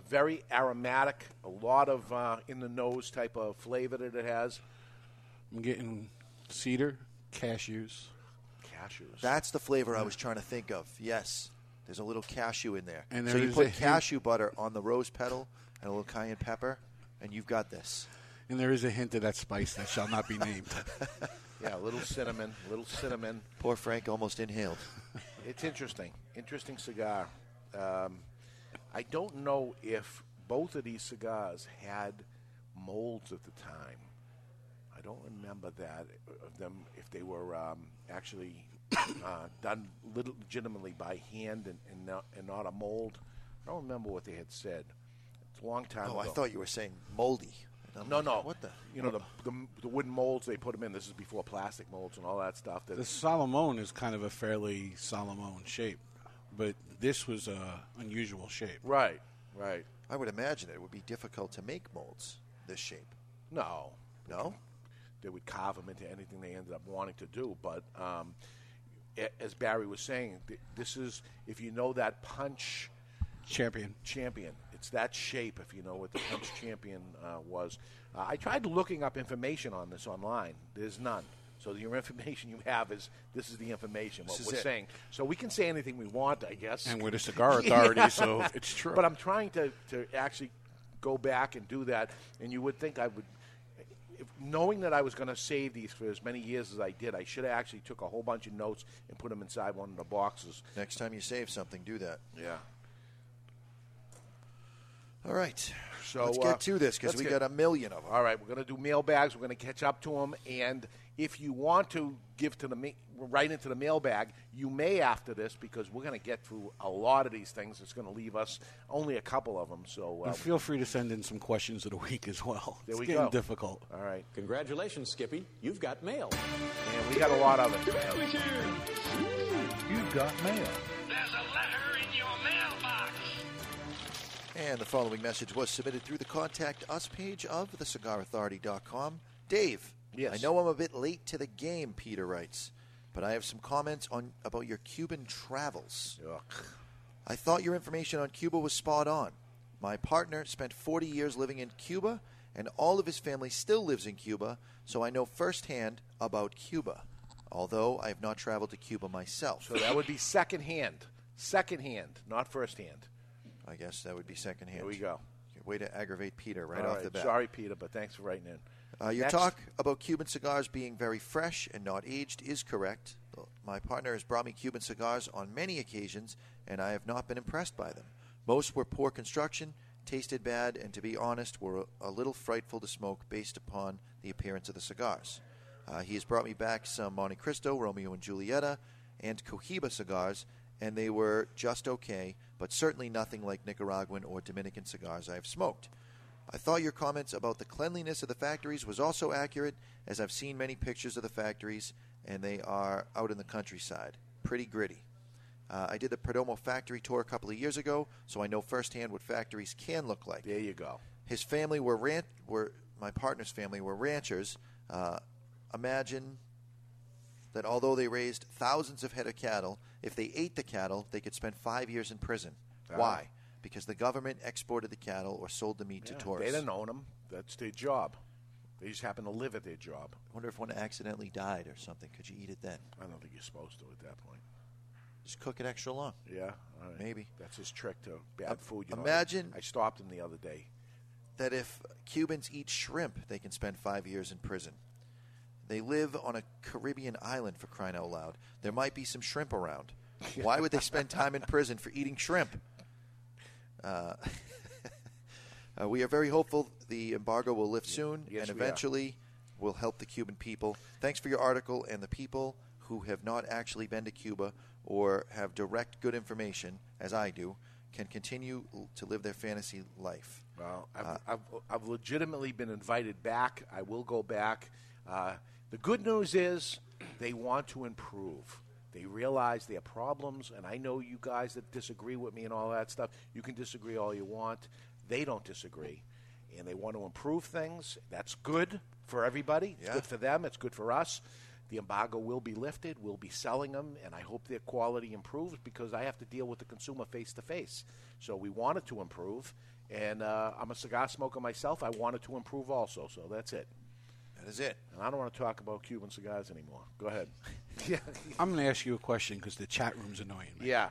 Very aromatic. A lot of in-the-nose type of flavor that it has. I'm getting cedar. Cashews. That's the flavor I was trying to think of. Yes. There's a little cashew in there. And so you put cashew butter on the rose petal and a little cayenne pepper, and you've got this. And there is a hint of that spice that shall not be named. Yeah, a little cinnamon. Poor Frank almost inhaled. It's interesting. Interesting cigar. I don't know if both of these cigars had molds at the time. I don't remember that of them if they were actually done legitimately by hand and not a mold. I don't remember what they had said. It's a long time ago. I thought you were saying moldy. No. What the? You know, the wooden molds they put them in. This is before plastic molds and all that stuff. The Solomon is kind of a fairly Solomon shape, but this was a unusual shape. Right. I would imagine it would be difficult to make molds this shape. No. They would carve them into anything they ended up wanting to do. But as Barry was saying, this is, if you know that Punch Champion. It's that shape, if you know what the Punch Champion was. I tried looking up information on this online. There's none. So your information you have is, this is the information, what we're saying. So we can say anything we want, I guess. And we're the cigar authority, so it's true. But I'm trying to actually go back and do that, and you would think I would. Knowing that I was going to save these for as many years as I did, I should have actually took a whole bunch of notes and put them inside one of the boxes. Next time you save something, do that. Yeah. All right. So let's get to this because we got a million of them. All right. We're going to do mailbags. We're going to catch up to them. And if you want to give to the right into the mailbag, you may after this because we're going to get through a lot of these things. It's going to leave us only a couple of them. So feel free to send in some questions of the week as well. There we go. It's getting difficult. All right. Congratulations, Skippy. You've got mail. And we got a lot of it. You've got mail. There's a letter in your mailbox. And the following message was submitted through the Contact Us page of thecigarauthority.com. Dave, yes. I know I'm a bit late to the game, Peter writes, but I have some comments about your Cuban travels. Yuck. I thought your information on Cuba was spot on. My partner spent 40 years living in Cuba, and all of his family still lives in Cuba, so I know firsthand about Cuba, although I have not traveled to Cuba myself. So that would be secondhand. Secondhand, not firsthand. I guess that would be secondhand. There we go. Way to aggravate Peter right off the bat. Sorry, Peter, but thanks for writing in. Your talk about Cuban cigars being very fresh and not aged is correct. My partner has brought me Cuban cigars on many occasions, and I have not been impressed by them. Most were poor construction, tasted bad, and to be honest, were a little frightful to smoke based upon the appearance of the cigars. He has brought me back some Monte Cristo, Romeo and Julieta, and Cohiba cigars, and they were just okay, but certainly nothing like Nicaraguan or Dominican cigars I have smoked. I thought your comments about the cleanliness of the factories was also accurate, as I've seen many pictures of the factories, and they are out in the countryside. Pretty gritty. I did the Perdomo factory tour a couple of years ago, so I know firsthand what factories can look like. There you go. His family were my partner's family were ranchers. Imagine that although they raised thousands of head of cattle, if they ate the cattle, they could spend 5 years in prison. Oh. Why? Because the government exported the cattle or sold the meat to tourists. They didn't own them. That's their job. They just happen to live at their job. I wonder if one accidentally died or something. Could you eat it then? I don't think you're supposed to at that point. Just cook it extra long. Yeah. All right. Maybe. That's his trick to bad food. You imagine. I stopped him the other day. That if Cubans eat shrimp, they can spend 5 years in prison. They live on a Caribbean island, for crying out loud. There might be some shrimp around. Why would they spend time in prison for eating shrimp? We are very hopeful the embargo will lift soon, yes, and eventually will help the Cuban people. Thanks for your article, and the people who have not actually been to Cuba or have direct good information, as I do, can continue to live their fantasy life. Well, I've legitimately been invited back. I will go back. The good news is they want to improve. They realize their problems, and I know you guys that disagree with me and all that stuff. You can disagree all you want. They don't disagree, and they want to improve things. That's good for everybody. It's good for them. It's good for us. The embargo will be lifted. We'll be selling them, and I hope their quality improves because I have to deal with the consumer face-to-face. So we want it to improve, and I'm a cigar smoker myself. I want it to improve also, so that's it. That is it. And I don't want to talk about Cuban cigars anymore. Go ahead. I'm going to ask you a question because the chat room's annoying me. Yeah.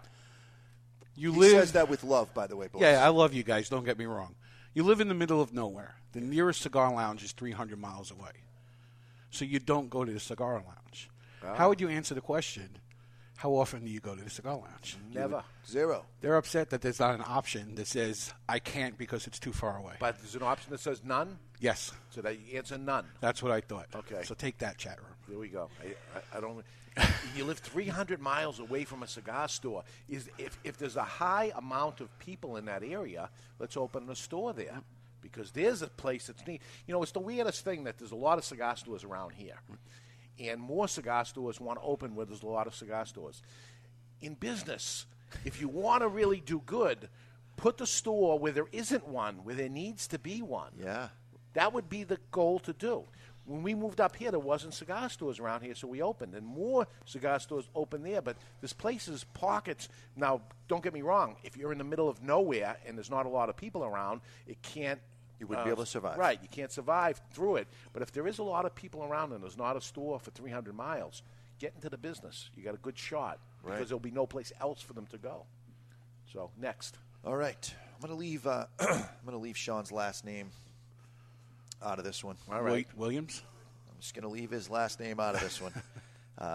He says that with love, by the way, boys. Yeah, I love you guys. Don't get me wrong. You live in the middle of nowhere. The nearest cigar lounge is 300 miles away. So you don't go to the cigar lounge. Oh. How would you answer the question, how often do you go to the cigar lounge? Never. Zero. They're upset that there's not an option that says, I can't because it's too far away. But there's an option that says none? Yes. So that you answer none. That's what I thought. Okay. So take that, chat room. There we go. I don't. You live 300 miles away from a cigar store. If there's a high amount of people in that area, let's open a store there because there's a place that's neat. You know, it's the weirdest thing that there's a lot of cigar stores around here, and more cigar stores want to open where there's a lot of cigar stores. In business, if you want to really do good, put the store where there isn't one, where there needs to be one. Yeah. That would be the goal to do. When we moved up here, there wasn't cigar stores around here, so we opened. And more cigar stores opened there. But this place is pockets. Now, don't get me wrong. If you're in the middle of nowhere and there's not a lot of people around, it can't you wouldn't be able to survive. Right. You can't survive through it. But if there is a lot of people around and there's not a store for 300 miles, get into the business. You got a good shot because there'll be no place else for them to go. So next. All right. I'm going to leave I'm going to leave Sean's last name out of this one. All right. Wait, Williams? I'm just going to leave his last name out of this one.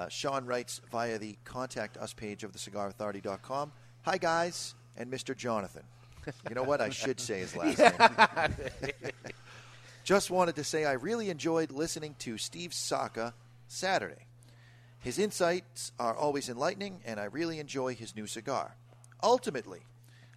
Sean writes via the Contact Us page of thecigarauthority.com. Hi, guys, and Mr. Jonathan. You know what? I should say his last name. Just wanted to say I really enjoyed listening to Steve Saka Saturday. His insights are always enlightening, and I really enjoy his new cigar. Ultimately,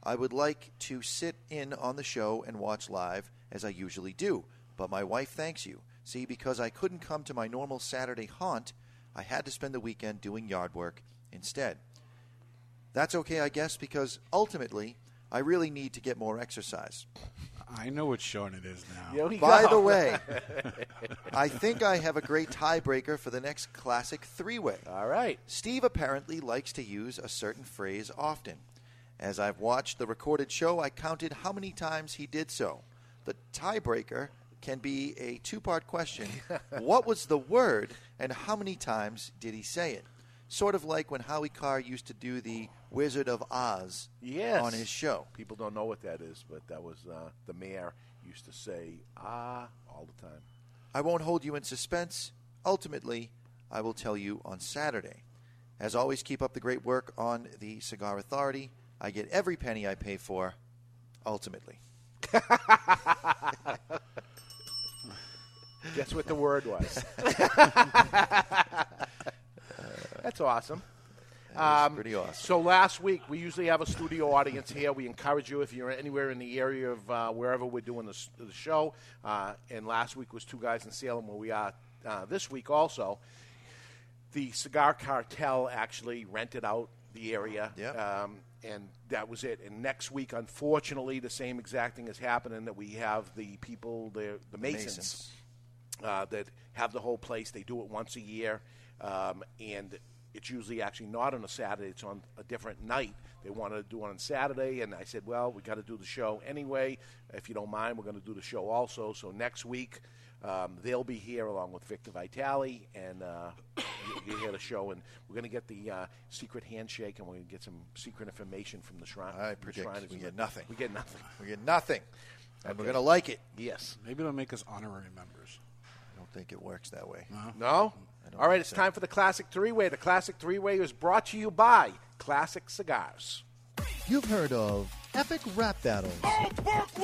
I would like to sit in on the show and watch live, as I usually do, but my wife thanks you. See, because I couldn't come to my normal Saturday haunt, I had to spend the weekend doing yard work instead. That's okay, I guess, because ultimately, I really need to get more exercise. I know what Sean it is now. By the way, I think I have a great tiebreaker for the next classic three-way. All right. Steve apparently likes to use a certain phrase often. As I've watched the recorded show, I counted how many times he did so. The tiebreaker can be a two-part question. What was the word, and how many times did he say it? Sort of like when Howie Carr used to do the Wizard of Oz on his show. People don't know what that is, but that was the mayor used to say, ah, all the time. I won't hold you in suspense. Ultimately, I will tell you on Saturday. As always, keep up the great work on the Cigar Authority. I get every penny I pay for, ultimately. Guess what the word was. That's awesome. That was pretty awesome. So last week, we usually have a studio audience here. We encourage you if you're anywhere in the area of wherever we're doing the show. And last week was Two Guys in Salem, where we are this week also. The Cigar Cartel actually rented out the area. Yep. And that was it. And next week, unfortunately, the same exact thing is happening, that we have the people, the Masons. That have the whole place. They do it once a year. And it's usually actually not on a Saturday. It's on a different night. They wanted to do it on Saturday. And I said, well, we got to do the show anyway. If you don't mind, we're going to do the show also. So next week, they'll be here along with Victor Vitale. And you'll hear the show. And we're going to get the secret handshake. And we're going to get some secret information from the shrine. I predict we get nothing. We get nothing. We get nothing. And we're going to like it. Yes. Maybe they'll make us honorary members. I don't think it works that way. No? No? All right, it's time for the Classic Three-Way. The Classic Three-Way is brought to you by Classic Cigars. You've heard of epic rap battles. But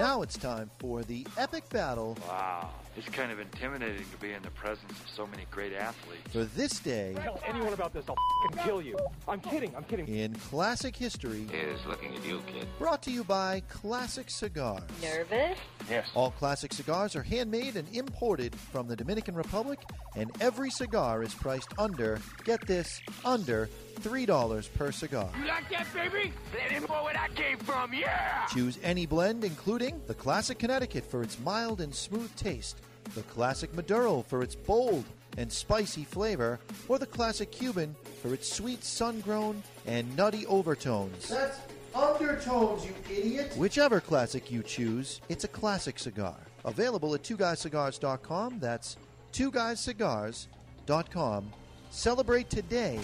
now it's time for the epic battle. Wow, it's kind of intimidating to be in the presence of so many great athletes. For this day. Tell anyone about this, I'll f***ing kill you. I'm kidding. In classic history. Here's looking at you, kid. Brought to you by Classic Cigars. Nervous? Yes. All Classic Cigars are handmade and imported from the Dominican Republic, and every cigar is priced under, get this, under $3 per cigar. You like that, baby? Let him know where that came from, yeah! Choose any blend, including the Classic Connecticut for its mild and smooth taste, the Classic Maduro for its bold and spicy flavor, or the Classic Cuban for its sweet, sun-grown, and nutty overtones. That's undertones, you idiot! Whichever classic you choose, it's a classic cigar. Available at twoguyscigars.com. That's twoguyscigars.com. Celebrate today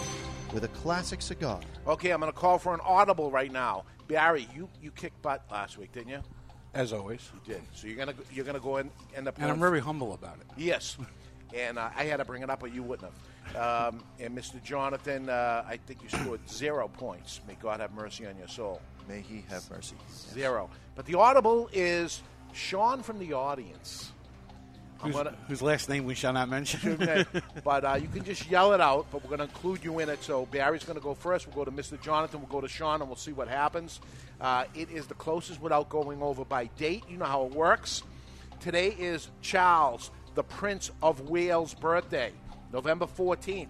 with a classic cigar. Okay, I'm going to call for an audible right now. Barry, you kicked butt last week, didn't you? As always, you did. So you're gonna go in end up. And I'm very humble about it. Yes, and I had to bring it up, or you wouldn't have. And Mr. Jonathan, I think you scored 0 points. May God have mercy on your soul. May He have mercy. Zero. Yes. But the audible is Sean from the audience. Whose last name we shall not mention. But you can just yell it out, but we're going to include you in it. So Barry's going to go first. We'll go to Mr. Jonathan. We'll go to Sean, and we'll see what happens. It is the closest without going over by date. You know how it works. Today is Charles, the Prince of Wales' birthday, November 14th.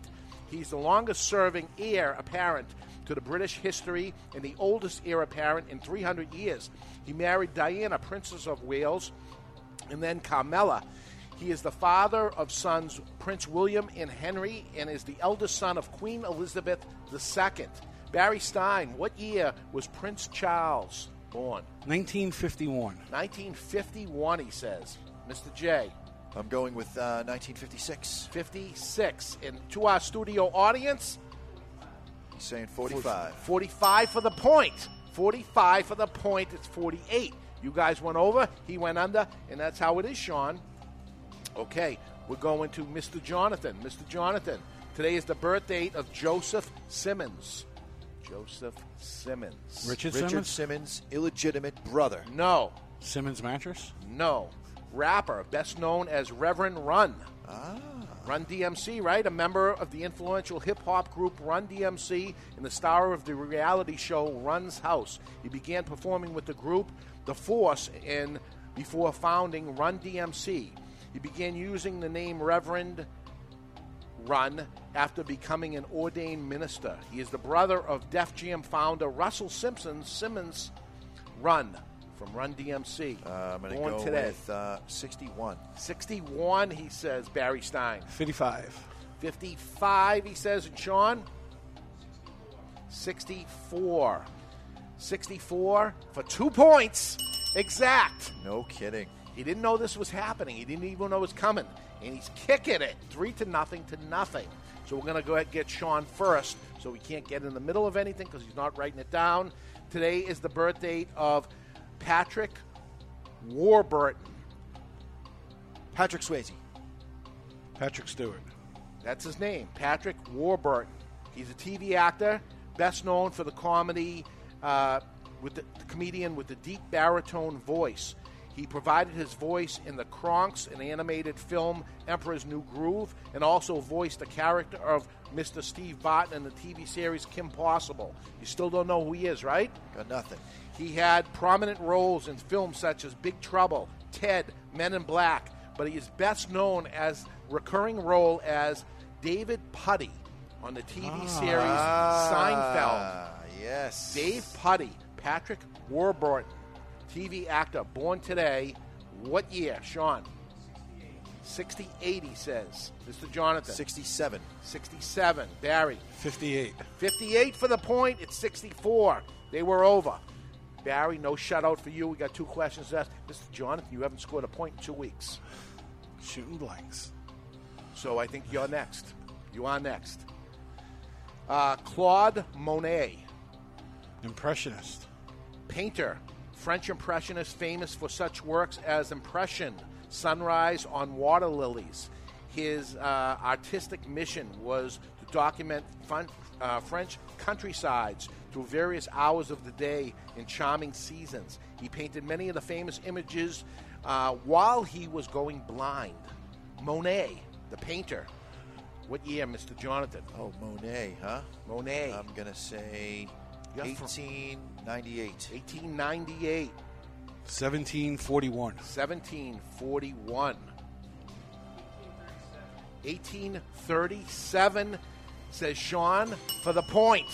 He's the longest-serving heir apparent to the British history and the oldest heir apparent in 300 years. He married Diana, Princess of Wales, and then Carmela. He is the father of sons Prince William and Henry, and is the eldest son of Queen Elizabeth II. Barry Stein, what year was Prince Charles born? 1951. 1951, he says. Mr. J. I'm going with 1956. 56. And to our studio audience? He's saying 45. 45 for the point. 45 for the point. It's 48. You guys went over. He went under. And that's how it is, Sean. Okay. We're going to Mr. Jonathan. Mr. Jonathan, today is the birth date of Joseph Simmons. Joseph Simmons. Richard Simmons? Simmons, illegitimate brother. No. Simmons Mattress? No. Rapper, best known as Reverend Run. Ah. Run DMC, right? A member of the influential hip-hop group Run DMC and the star of the reality show Run's House. He began performing with the group The Force before founding Run DMC. He began using the name Reverend Run after becoming an ordained minister. He is the brother of Def Jam founder Russell Simmons Run from Run DMC. I'm going to go with 61. 61, he says, Barry Stein. 55. 55, he says, and Sean? 64. 64 for 2 points. Exact. No kidding. He didn't know this was happening. He didn't even know it was coming. And he's kicking it. 3-0 to nothing. So we're going to go ahead and get Sean first so we can't get in the middle of anything because he's not writing it down. Today is the birth date of Patrick Warburton. Patrick Swayze. Patrick Stewart. That's his name, Patrick Warburton. He's a TV actor, best known for the comedy with the comedian with the deep baritone voice. He provided his voice in The Kronks, an animated film, Emperor's New Groove, and also voiced the character of Mr. Steve Barton in the TV series Kim Possible. You still don't know who he is, right? Got nothing. He had prominent roles in films such as Big Trouble, Ted, Men in Black, but he is best known as recurring role as David Putty on the TV series Seinfeld. Yes. Dave Putty, Patrick Warburton. TV actor, born today. What year, Sean? 68. 68, he says. Mr. Jonathan. 67. 67. Barry. 58. 58 for the point. It's 64. They were over. Barry, no shutout for you. We got 2 questions left. Mr. Jonathan, you haven't scored a point in 2 weeks. Shooting blanks. So I think you're next. You are next. Claude Monet. Impressionist. Painter. French Impressionist, famous for such works as Impression, Sunrise on Water Lilies. His artistic mission was to document French countrysides through various hours of the day in charming seasons. He painted many of the famous images while he was going blind. Monet, the painter. What year, Mr. Jonathan? Oh, Monet, huh? Monet. I'm going to say 1898. 1898. 1741. 1741. 1837, says Sean, for the point.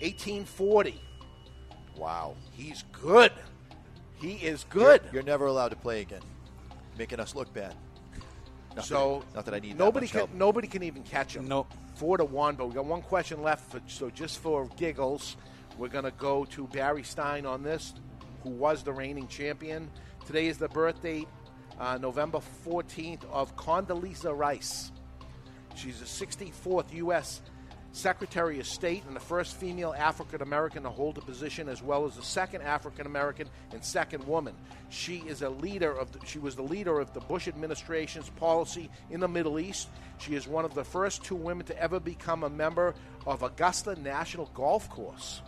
1840. Wow. He's good. He is good. You're never allowed to play again, making us look bad. Nobody can even catch him. Nope. 4-1, but we got 1 question left. So just for giggles, we're going to go to Barry Stein on this, who was the reigning champion. Today is the birth date, November 14th, of Condoleezza Rice. She's the 64th U.S. Secretary of State and the first female African-American to hold the position, as well as the second African-American and second woman. She was the leader of the Bush administration's policy in the Middle East. She is one of the first 2 women to ever become a member of Augusta National Golf Course.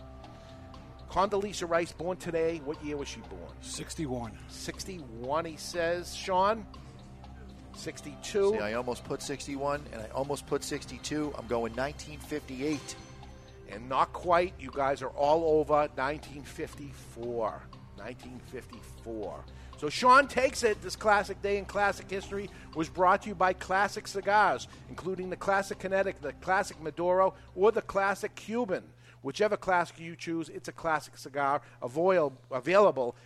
Condoleezza Rice, born today. What year was she born? 61. 61, he says. Sean? 62. See, I almost put 61, and I almost put 62. I'm going 1958. And not quite. You guys are all over. 1954. 1954. So Sean takes it. This classic day in classic history was brought to you by Classic Cigars, including the Classic Kinetic, the Classic Maduro, or the Classic Cuban. Whichever classic you choose, it's a classic cigar available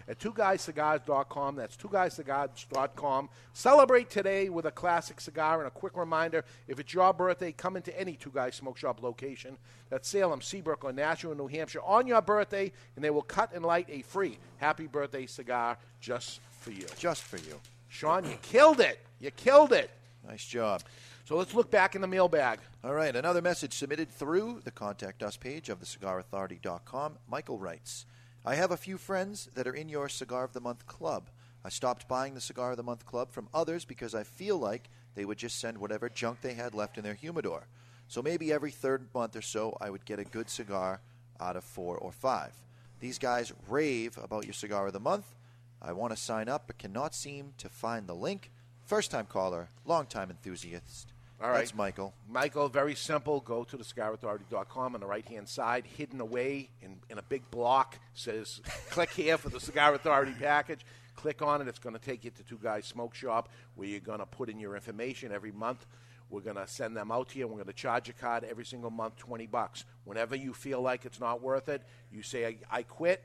at twoguyscigars.com. That's twoguyscigars.com. Celebrate today with a classic cigar. And a quick reminder, if it's your birthday, come into any Two Guys Smoke Shop location. That's Salem, Seabrook, or Nashua, New Hampshire on your birthday, and they will cut and light a free Happy Birthday cigar just for you. Just for you. Sean, you killed it. You killed it. Nice job. So let's look back in the mailbag. All right, another message submitted through the Contact Us page of thecigarauthority.com. Michael writes, I have a few friends that are in your Cigar of the Month Club. I stopped buying the Cigar of the Month Club from others because I feel like they would just send whatever junk they had left in their humidor. So maybe every third month or so I would get a good cigar out of 4 or 5. These guys rave about your Cigar of the Month. I want to sign up but cannot seem to find the link. First-time caller, long-time enthusiast. All right. That's Michael. Michael, very simple. Go to thecigarauthority.com. On the right-hand side, hidden away in a big block, says click here for the Cigar Authority package. Click on it. It's going to take you to Two Guys Smoke Shop, where you're going to put in your information every month. We're going to send them out to you, and we're going to charge a card every single month, $20. Whenever you feel like it's not worth it, you say, I quit.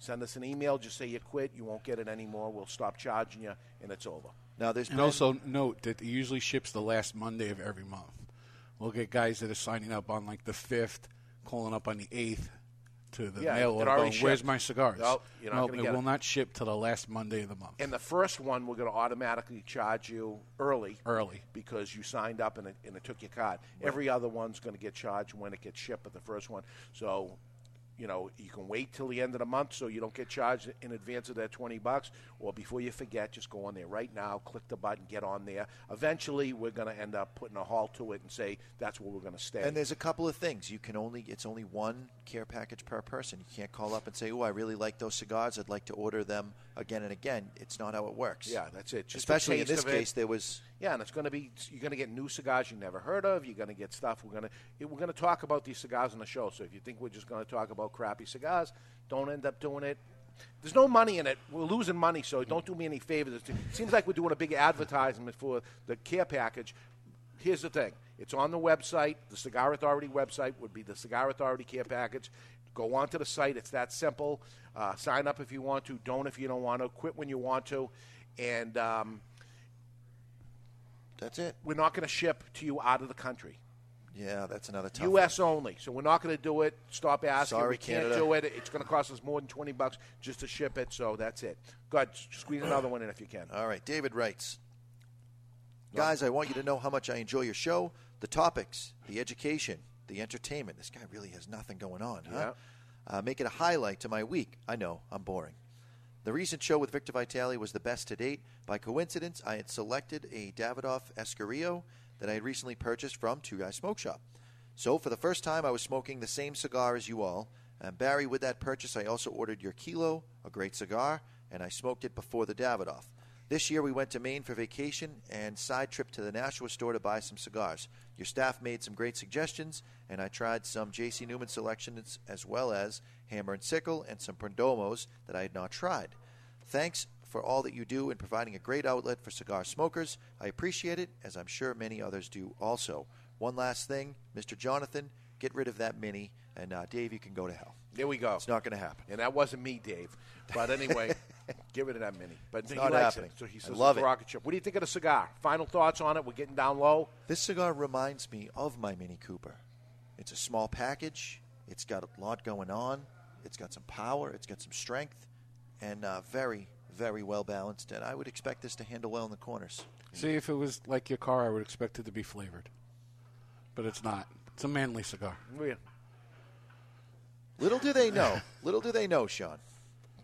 Send us an email. Just say you quit. You won't get it anymore. We'll stop charging you, and it's over. Now, and also note that it usually ships the last Monday of every month. We'll get guys that are signing up on, like, the 5th, calling up on the 8th to the mail order going, where's my cigars? It will not ship till the last Monday of the month. And the first one, we're going to automatically charge you early. Early. Because you signed up and it took your card. Right. Every other one's going to get charged when it gets shipped, but the first one. So, you know, you can wait till the end of the month so you don't get charged in advance of that $20. Or before you forget, just go on there right now, click the button, get on there. Eventually, we're going to end up putting a halt to it and say that's where we're going to stay. And there's a couple of things. It's only one care package per person. You can't call up and say, I really like those cigars. I'd like to order them again and again. It's not how it works. Yeah, that's it. Just especially in this case, there was... Yeah, and you're going to get new cigars you never heard of. You're going to get stuff. We're going to talk about these cigars on the show. So if you think we're just going to talk about crappy cigars, don't end up doing it. There's no money in it. We're losing money, so don't do me any favors. It seems like we're doing a big advertisement for the care package. Here's the thing. It's on the website. The Cigar Authority website would be the Cigar Authority care package. Go onto the site. It's that simple. Sign up if you want to. Don't if you don't want to. Quit when you want to. And... that's it. We're not going to ship to you out of the country. Yeah, that's another tough U.S. one. Only. So we're not going to do it. Stop asking. Sorry, we can't do it. It's going to cost us more than $20 just to ship it. So that's it. Go ahead. Squeeze another one in if you can. All right. David writes, guys, I want you to know how much I enjoy your show, the topics, the education, the entertainment. This guy really has nothing going on, huh? Yeah. Make it a highlight to my week. I know. I'm boring. The recent show with Victor Vitale was the best to date. By coincidence, I had selected a Davidoff Escarillo that I had recently purchased from Two Guys Smoke Shop. So for the first time, I was smoking the same cigar as you all. And Barry, with that purchase, I also ordered your Kilo, a great cigar, and I smoked it before the Davidoff. This year, we went to Maine for vacation and side trip to the Nashua store to buy some cigars. Your staff made some great suggestions, and I tried some J.C. Newman selections as well as Hammer and Sickle, and some Perdomos that I had not tried. Thanks for all that you do in providing a great outlet for cigar smokers. I appreciate it, as I'm sure many others do also. One last thing, Mr. Jonathan, get rid of that mini, and Dave, you can go to hell. There we go. It's not going to happen. And that wasn't me, Dave. But anyway, get rid of that mini. But it's not happening. It. So he says, I love it. Rocket ship. What do you think of the cigar? Final thoughts on it? We're getting down low. This cigar reminds me of my Mini Cooper. It's a small package. It's got a lot going on. It's got some power. It's got some strength. And very, very well balanced. And I would expect this to handle well in the corners. See, if it was like your car, I would expect it to be flavored. But it's not. It's a manly cigar. Yeah. Little do they know. Little do they know, Sean.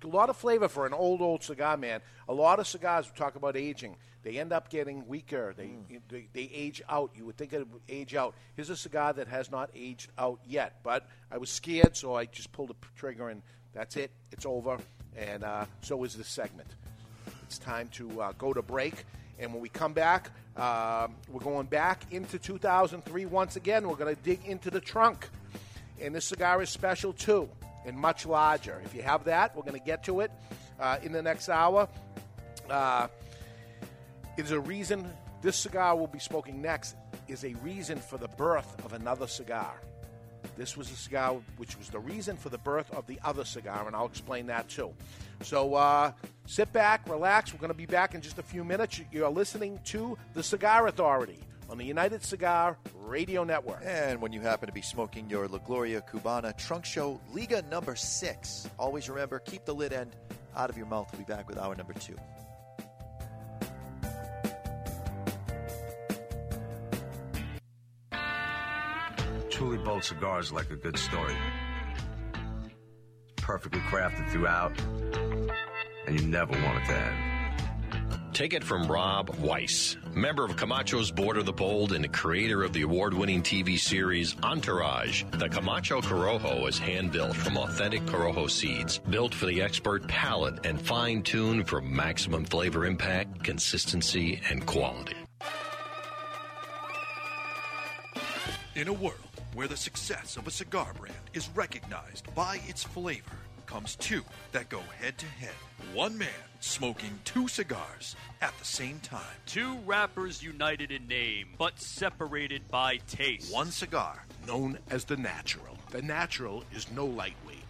A lot of flavor for an old cigar, man. A lot of cigars, we talk about aging. They end up getting weaker. They age out. You would think it would age out. Here's a cigar that has not aged out yet. But I was scared, so I just pulled the trigger, and that's it. It's over. And so is this segment. It's time to go to break. And when we come back, we're going back into 2003 once again. We're going to dig into the trunk. And this cigar is special, too, and much larger. If you have that, we're going to get to it in the next hour. It's a reason. This cigar we'll be smoking next is a reason for the birth of another cigar. This was a cigar which was the reason for the birth of the other cigar, and I'll explain that too. So sit back, relax. We're going to be back in just a few minutes. You're listening to The Cigar Authority on the United Cigar Radio Network. And when you happen to be smoking your La Gloria Cubana Trunk Show Liga No. 6, always remember, keep the lid end out of your mouth. We'll be back with hour number 2. Truly bold cigars like a good story. Perfectly crafted throughout, and you never want it to end. Take it from Rob Weiss, member of Camacho's Board of the Bold and the creator of the award-winning TV series Entourage. The Camacho Corojo is hand-built from authentic Corojo seeds, built for the expert palate and fine-tuned for maximum flavor impact, consistency, and quality. In a world where the success of a cigar brand is recognized by its flavor, comes two that go head-to-head. One man smoking two cigars at the same time. Two rappers united in name, but separated by taste. One cigar known as The Natural. The Natural is no lightweight.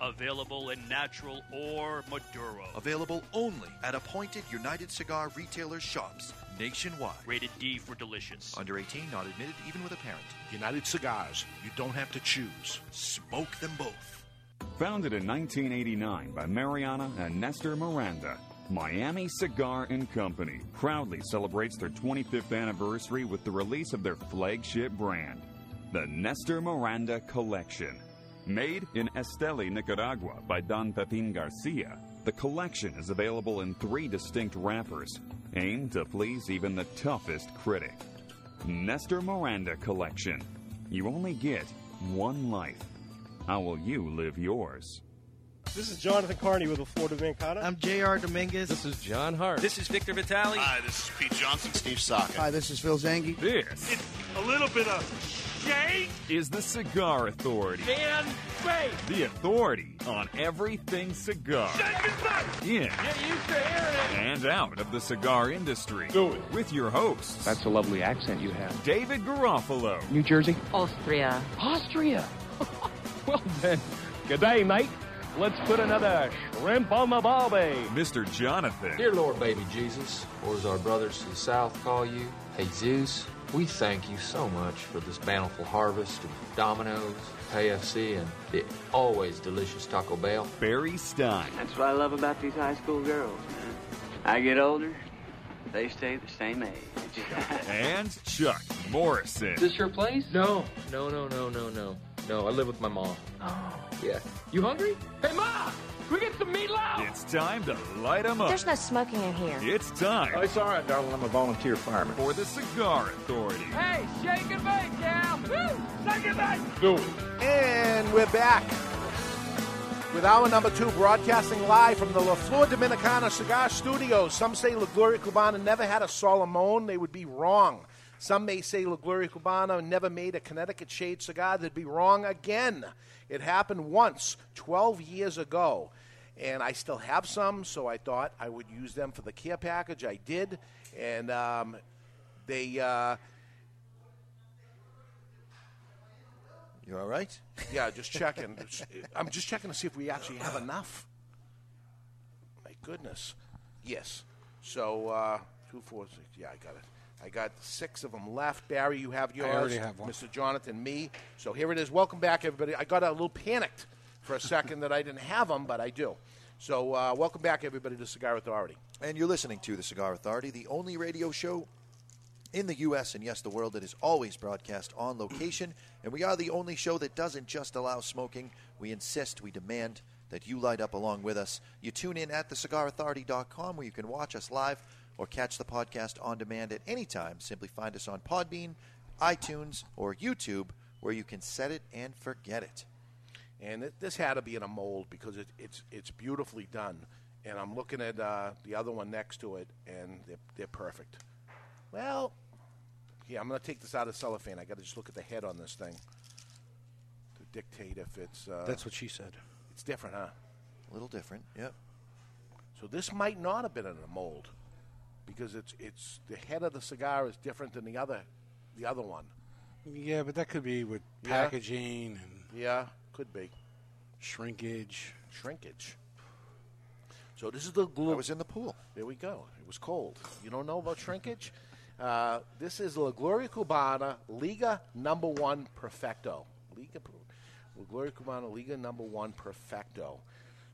Available in natural or Maduro. Available only at appointed United Cigar retailer shops nationwide. Rated D for delicious. Under 18, not admitted even with a parent. United Cigars. You don't have to choose. Smoke them both. Founded in 1989 by Mariana and Nestor Miranda, Miami Cigar & Company proudly celebrates their 25th anniversary with the release of their flagship brand, the Nestor Miranda Collection. Made in Esteli, Nicaragua by Don Pepin Garcia, the collection is available in 3 distinct wrappers, aimed to please even the toughest critic. Nestor Miranda Collection. You only get one life. How will you live yours? This is Jonathan Carney with La Flor Dominicana. I'm J.R. Dominguez. This is John Hart. This is Victor Vitale. Hi, this is Pete Johnson. Steve Saka. Hi, this is Phil Zangi. This. It's a little bit of... is the Cigar Authority. Dan Faith. The authority on everything cigar. In. Get used to hearing it. And out of the cigar industry. Do it. With your hosts. That's a lovely accent you have. David Garofalo. New Jersey. Austria. Austria. Well then, good day, mate. Let's put another shrimp on the barbie. Mr. Jonathan. Dear Lord, baby Jesus, or as our brothers to the south call you, Jesus. We thank you so much for this bountiful harvest of Domino's, KFC, and the always delicious Taco Bell. Barry Stein. That's what I love about these high school girls, man. I get older, they stay the same age. And Chuck Morrison. Is this your place? No. No, I live with my mom. Oh. Yeah. You hungry? Hey, Ma! We get some meatloaf! It's time to light them up. There's no smoking in here. It's time. Oh, it's all right, darling. I'm a volunteer fireman. For the Cigar Authority. Hey, shake and bake, gal! Woo! Shake and bake! Do it. And we're back with hour number 2, broadcasting live from the La Flor Dominicana Cigar Studios. Some say La Gloria Cubana never had a Solomon. They would be wrong. Some may say La Gloria Cubana never made a Connecticut shade cigar. They'd be wrong again. It happened once, 12 years ago, and I still have some, so I thought I would use them for the care package. I did, and they... You all right? Yeah, just checking. I'm just checking to see if we actually have enough. My goodness. Yes. So, 2, 4, 6. Yeah, I got it. I got 6 of them left. Barry, you have yours. I already have one. Mr. Jonathan, me. So here it is. Welcome back, everybody. I got a little panicked for a second that I didn't have them, but I do. So welcome back, everybody, to Cigar Authority. And you're listening to The Cigar Authority, the only radio show in the U.S. and, yes, the world that is always broadcast on location. And we are the only show that doesn't just allow smoking. We insist, we demand that you light up along with us. You tune in at thecigarauthority.com where you can watch us live or catch the podcast on demand at any time, simply find us on Podbean, iTunes, or YouTube, where you can set it and forget it. And this had to be in a mold because it's beautifully done. And I'm looking at the other one next to it, and they're perfect. Well, yeah, I'm going to take this out of cellophane. I got to just look at the head on this thing to dictate if it's... That's what she said. It's different, huh? A little different, yep. So this might not have been in a mold because it's the head of the cigar is different than the other one. Yeah, but that could be with packaging. Yeah, and could be. Shrinkage. So this is the glue. I was in the pool. There we go. It was cold. You don't know about shrinkage? This is La Gloria Cubana, Liga No. 1 Perfecto. La Gloria Cubana, Liga No. 1 Perfecto.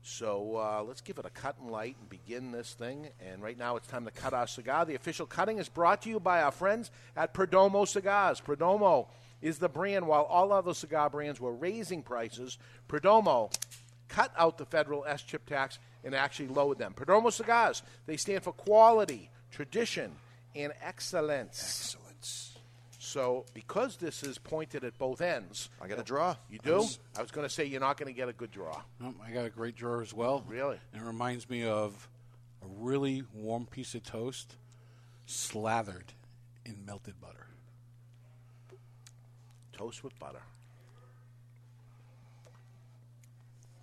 So let's give it a cut and light and begin this thing. And right now it's time to cut our cigar. The official cutting is brought to you by our friends at Perdomo Cigars. Perdomo is the brand. While all other cigar brands were raising prices, Perdomo cut out the federal S-chip tax and actually lowered them. Perdomo Cigars, they stand for quality, tradition, and excellence. So because this is pointed at both ends. I got a draw. You do? I was going to say you're not going to get a good draw. Nope, I got a great draw as well. Really? It reminds me of a really warm piece of toast slathered in melted butter. Toast with butter.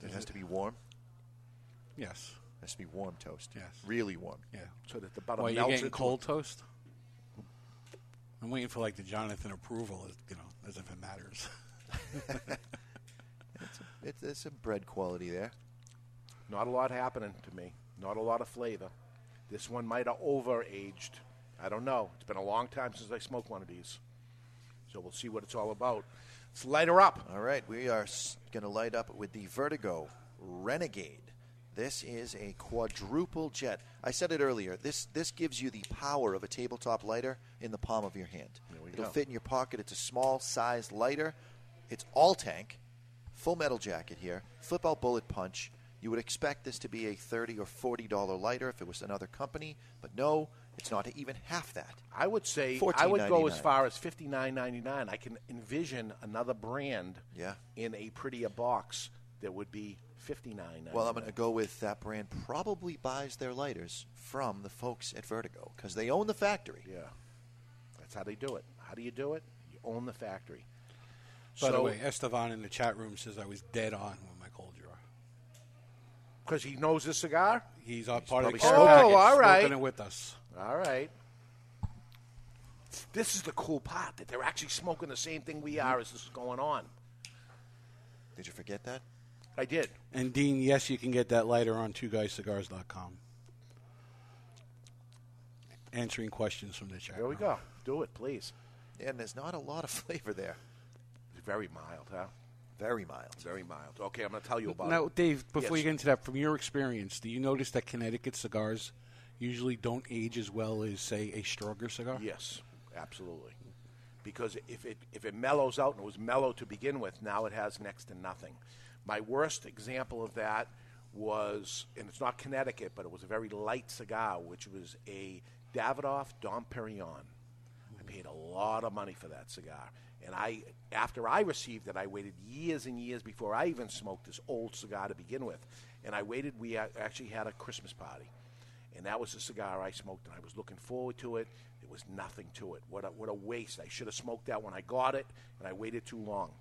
It has to be warm? Yes. It has to be warm toast. Yes. Really warm. Yeah. So that the butter melts. Well, you're getting cold toast? I'm waiting for, the Jonathan approval, as if it matters. it's a bread quality there. Not a lot happening to me. Not a lot of flavor. This one might have over-aged. I don't know. It's been a long time since I smoked one of these. So we'll see what it's all about. Let's light her up. All right. We are going to light up with the Vertigo Renegade. This is a quadruple jet. I said it earlier. This gives you the power of a tabletop lighter in the palm of your hand. It'll fit in your pocket. It's a small-sized lighter. It's all tank, full metal jacket here, flip-out bullet punch. You would expect this to be a $30 or $40 lighter if it was another company, but no, it's not even half that. I would say I would go as far as $59.99. I can envision another brand in a prettier box that would be $59. Well, I'm going to go with that brand probably buys their lighters from the folks at Vertigo because they own the factory. Yeah. That's how they do it. How do you do it? You own the factory. By the way, Estevan in the chat room says I was dead on with my cold draw. Because he knows this cigar? He's on part of the cigar. Oh, all right. Smoking it with us. All right. This is the cool part, that they're actually smoking the same thing we are as this is going on. Did you forget that? I did. And, Dean, yes, you can get that lighter on twoguyscigars.com. Answering questions from the chat. There we go. Do it, please. And there's not a lot of flavor there. It's very mild, huh? Very mild. Okay, I'm going to tell you about it. Now, Dave, before you get into that, from your experience, do you notice that Connecticut cigars usually don't age as well as, say, a stronger cigar? Yes, absolutely. Because if it mellows out, and it was mellow to begin with, now it has next to nothing. My worst example of that was, and it's not Connecticut, but it was a very light cigar, which was a Davidoff Dom Perignon. I paid a lot of money for that cigar. And after I received it, I waited years and years before I even smoked this old cigar to begin with. And I waited. We actually had a Christmas party. And that was the cigar I smoked, and I was looking forward to it. There was nothing to it. What a waste. I should have smoked that when I got it, and I waited too long.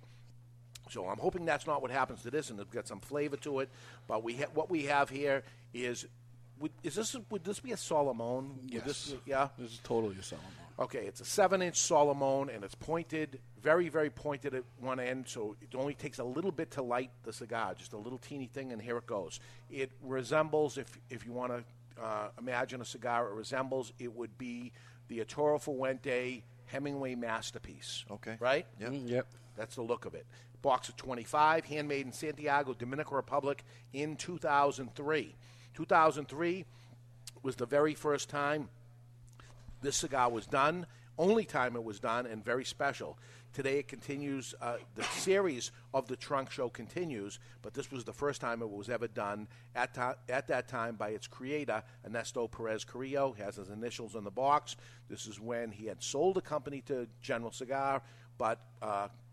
So I'm hoping that's not what happens to this, and it's got some flavor to it. But what we have here would this be a Solomon? Yes. This is totally a Solomon. Okay, it's a 7-inch Solomon, and it's pointed, very, very pointed at one end, so it only takes a little bit to light the cigar, just a little teeny thing, and here it goes. It resembles, if you want to imagine a cigar, it would be the Arturo Fuente Hemingway masterpiece. Okay. Right? Yep. That's the look of it. Box of 25, handmade in Santiago, Dominican Republic in 2003. 2003 was the very first time this cigar was done, only time it was done, and very special. Today it continues, the series of the Trunk Show continues, but this was the first time it was ever done at that time by its creator, Ernesto Perez-Carrillo, has his initials on the box. This is when he had sold the company to General Cigar, but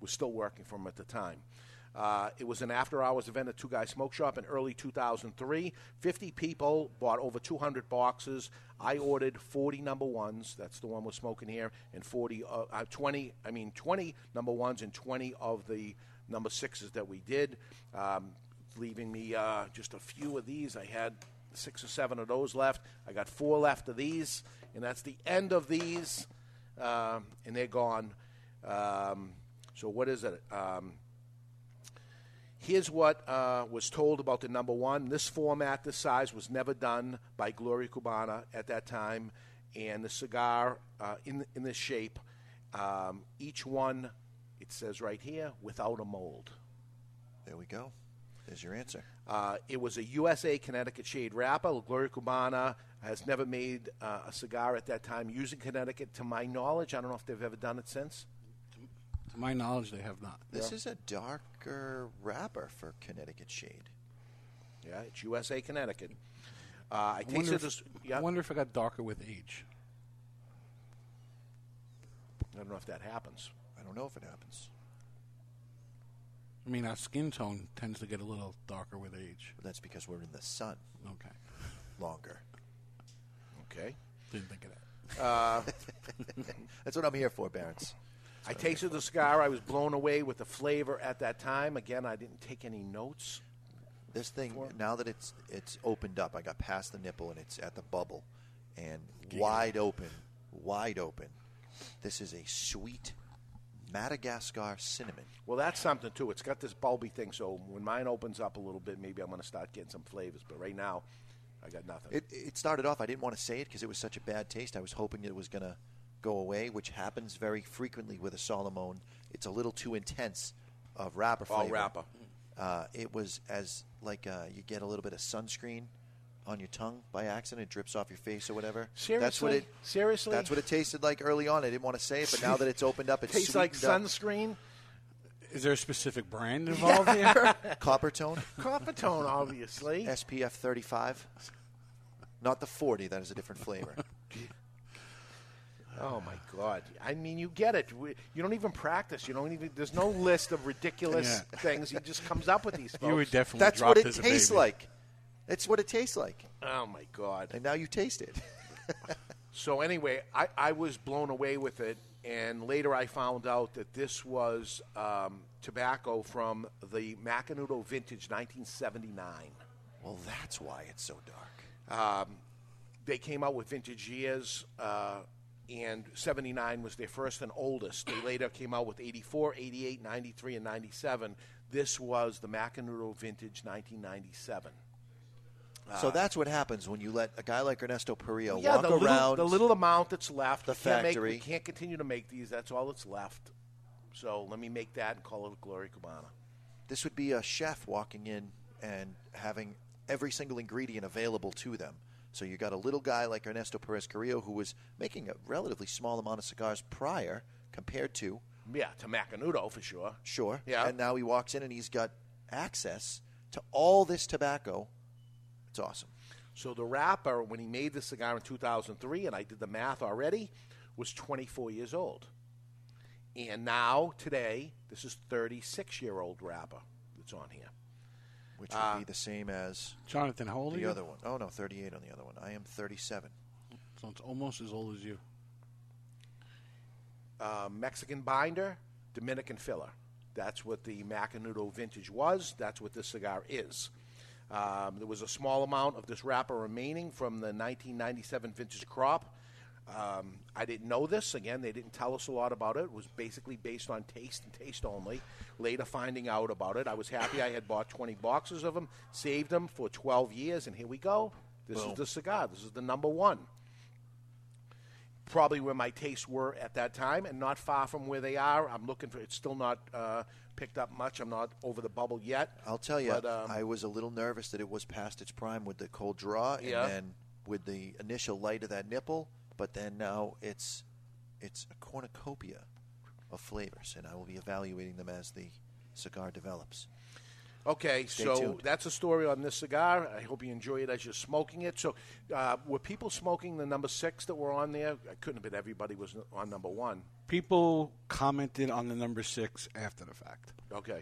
was still working for him at the time. It was an after-hours event at Two Guys Smoke Shop in early 2003. 50 people bought over 200 boxes. I ordered 40 number ones. That's the one we're smoking here, and 20 number ones and 20 of the number sixes that we did, leaving me just a few of these. I had 6 or 7 of those left. I got 4 left of these, and that's the end of these, and they're gone. So what is it? Here's what was told about the number one. This format, this size, was never done by Gloria Cubana at that time. And the cigar in this shape, each one, it says right here, without a mold. There we go. There's your answer. It was a USA Connecticut shade wrapper. La Gloria Cubana has never made a cigar at that time using Connecticut. To my knowledge, I don't know if they've ever done it since. To my knowledge, they have not. This is a darker wrapper for Connecticut shade. Yeah, it's USA Connecticut. I wonder if it got darker with age. I don't know if that happens. I don't know if it happens. I mean, our skin tone tends to get a little darker with age. But that's because we're in the sun. Okay. Longer. Okay. Didn't think of that. That's what I'm here for, Barons. I tasted the cigar. I was blown away with the flavor at that time. Again, I didn't take any notes. This thing, now that it's opened up, I got past the nipple and it's at the bubble, and wide open. This is a sweet Madagascar cinnamon. Well, that's something, too. It's got this bulby thing, so when mine opens up a little bit, maybe I'm going to start getting some flavors. But right now, I got nothing. It started off, I didn't want to say it because it was such a bad taste. I was hoping it was going to go away, which happens very frequently with a Solomon. It's a little too intense of wrapper flavor. Oh, wrapper. It was as like you get a little bit of sunscreen on your tongue by accident. It drips off your face or whatever. Seriously? That's what it tasted like early on. I didn't want to say it, but now that it's opened up, it's tastes like sunscreen. Up. Is there a specific brand involved here? Coppertone. Coppertone, obviously. SPF 35. Not the 40. That is a different flavor. Oh, my God. I mean, you get it. You don't even practice. There's no list of ridiculous things. He just comes up with these, folks. You would definitely drop this. That's what it tastes like. Oh, my God. And now you taste it. So, anyway, I was blown away with it, and later I found out that this was tobacco from the Macanudo vintage 1979. Well, that's why it's so dark. They came out with vintage years, and 79 was their first and oldest. They later came out with 84, 88, 93, and 97. This was the Macanudo vintage 1997. So that's what happens when you let a guy like Ernesto Perrillo walk around. The little amount that's left. The factory. We can't continue to make these. That's all that's left. So let me make that and call it a Gloria Cubana. This would be a chef walking in and having every single ingredient available to them. So you got a little guy like Ernesto Perez-Carrillo, who was making a relatively small amount of cigars prior compared to... Yeah, to Macanudo for sure. Sure. Yeah. And now he walks in and he's got access to all this tobacco. It's awesome. So the wrapper, when he made the cigar in 2003, and I did the math already, was 24 years old. And now, today, this is 36-year-old wrapper that's on here. Which would be the same as Jonathan. How old are you? The other one. Oh, no, 38 on the other one. I am 37. So it's almost as old as you. Mexican binder, Dominican filler. That's what the Macanudo vintage was. That's what this cigar is. There was a small amount of this wrapper remaining from the 1997 vintage crop. I didn't know this. Again, they didn't tell us a lot about it. It was basically based on taste and taste only. Later finding out about it, I was happy I had bought 20 boxes of them, saved them for 12 years, and here we go. This is the cigar. This is the number one. Probably where my tastes were at that time and not far from where they are. I'm looking for it. It's still not picked up much. I'm not over the bubble yet. I'll tell you, but, I was a little nervous that it was past its prime with the cold draw and then with the initial light of that nipple. But then now it's a cornucopia of flavors, and I will be evaluating them as the cigar develops. Okay, Stay tuned. That's a story on this cigar. I hope you enjoy it as you're smoking it. So were people smoking the number 6 that were on there? I couldn't have been everybody was on number 1. People commented on the number 6 after the fact. Okay.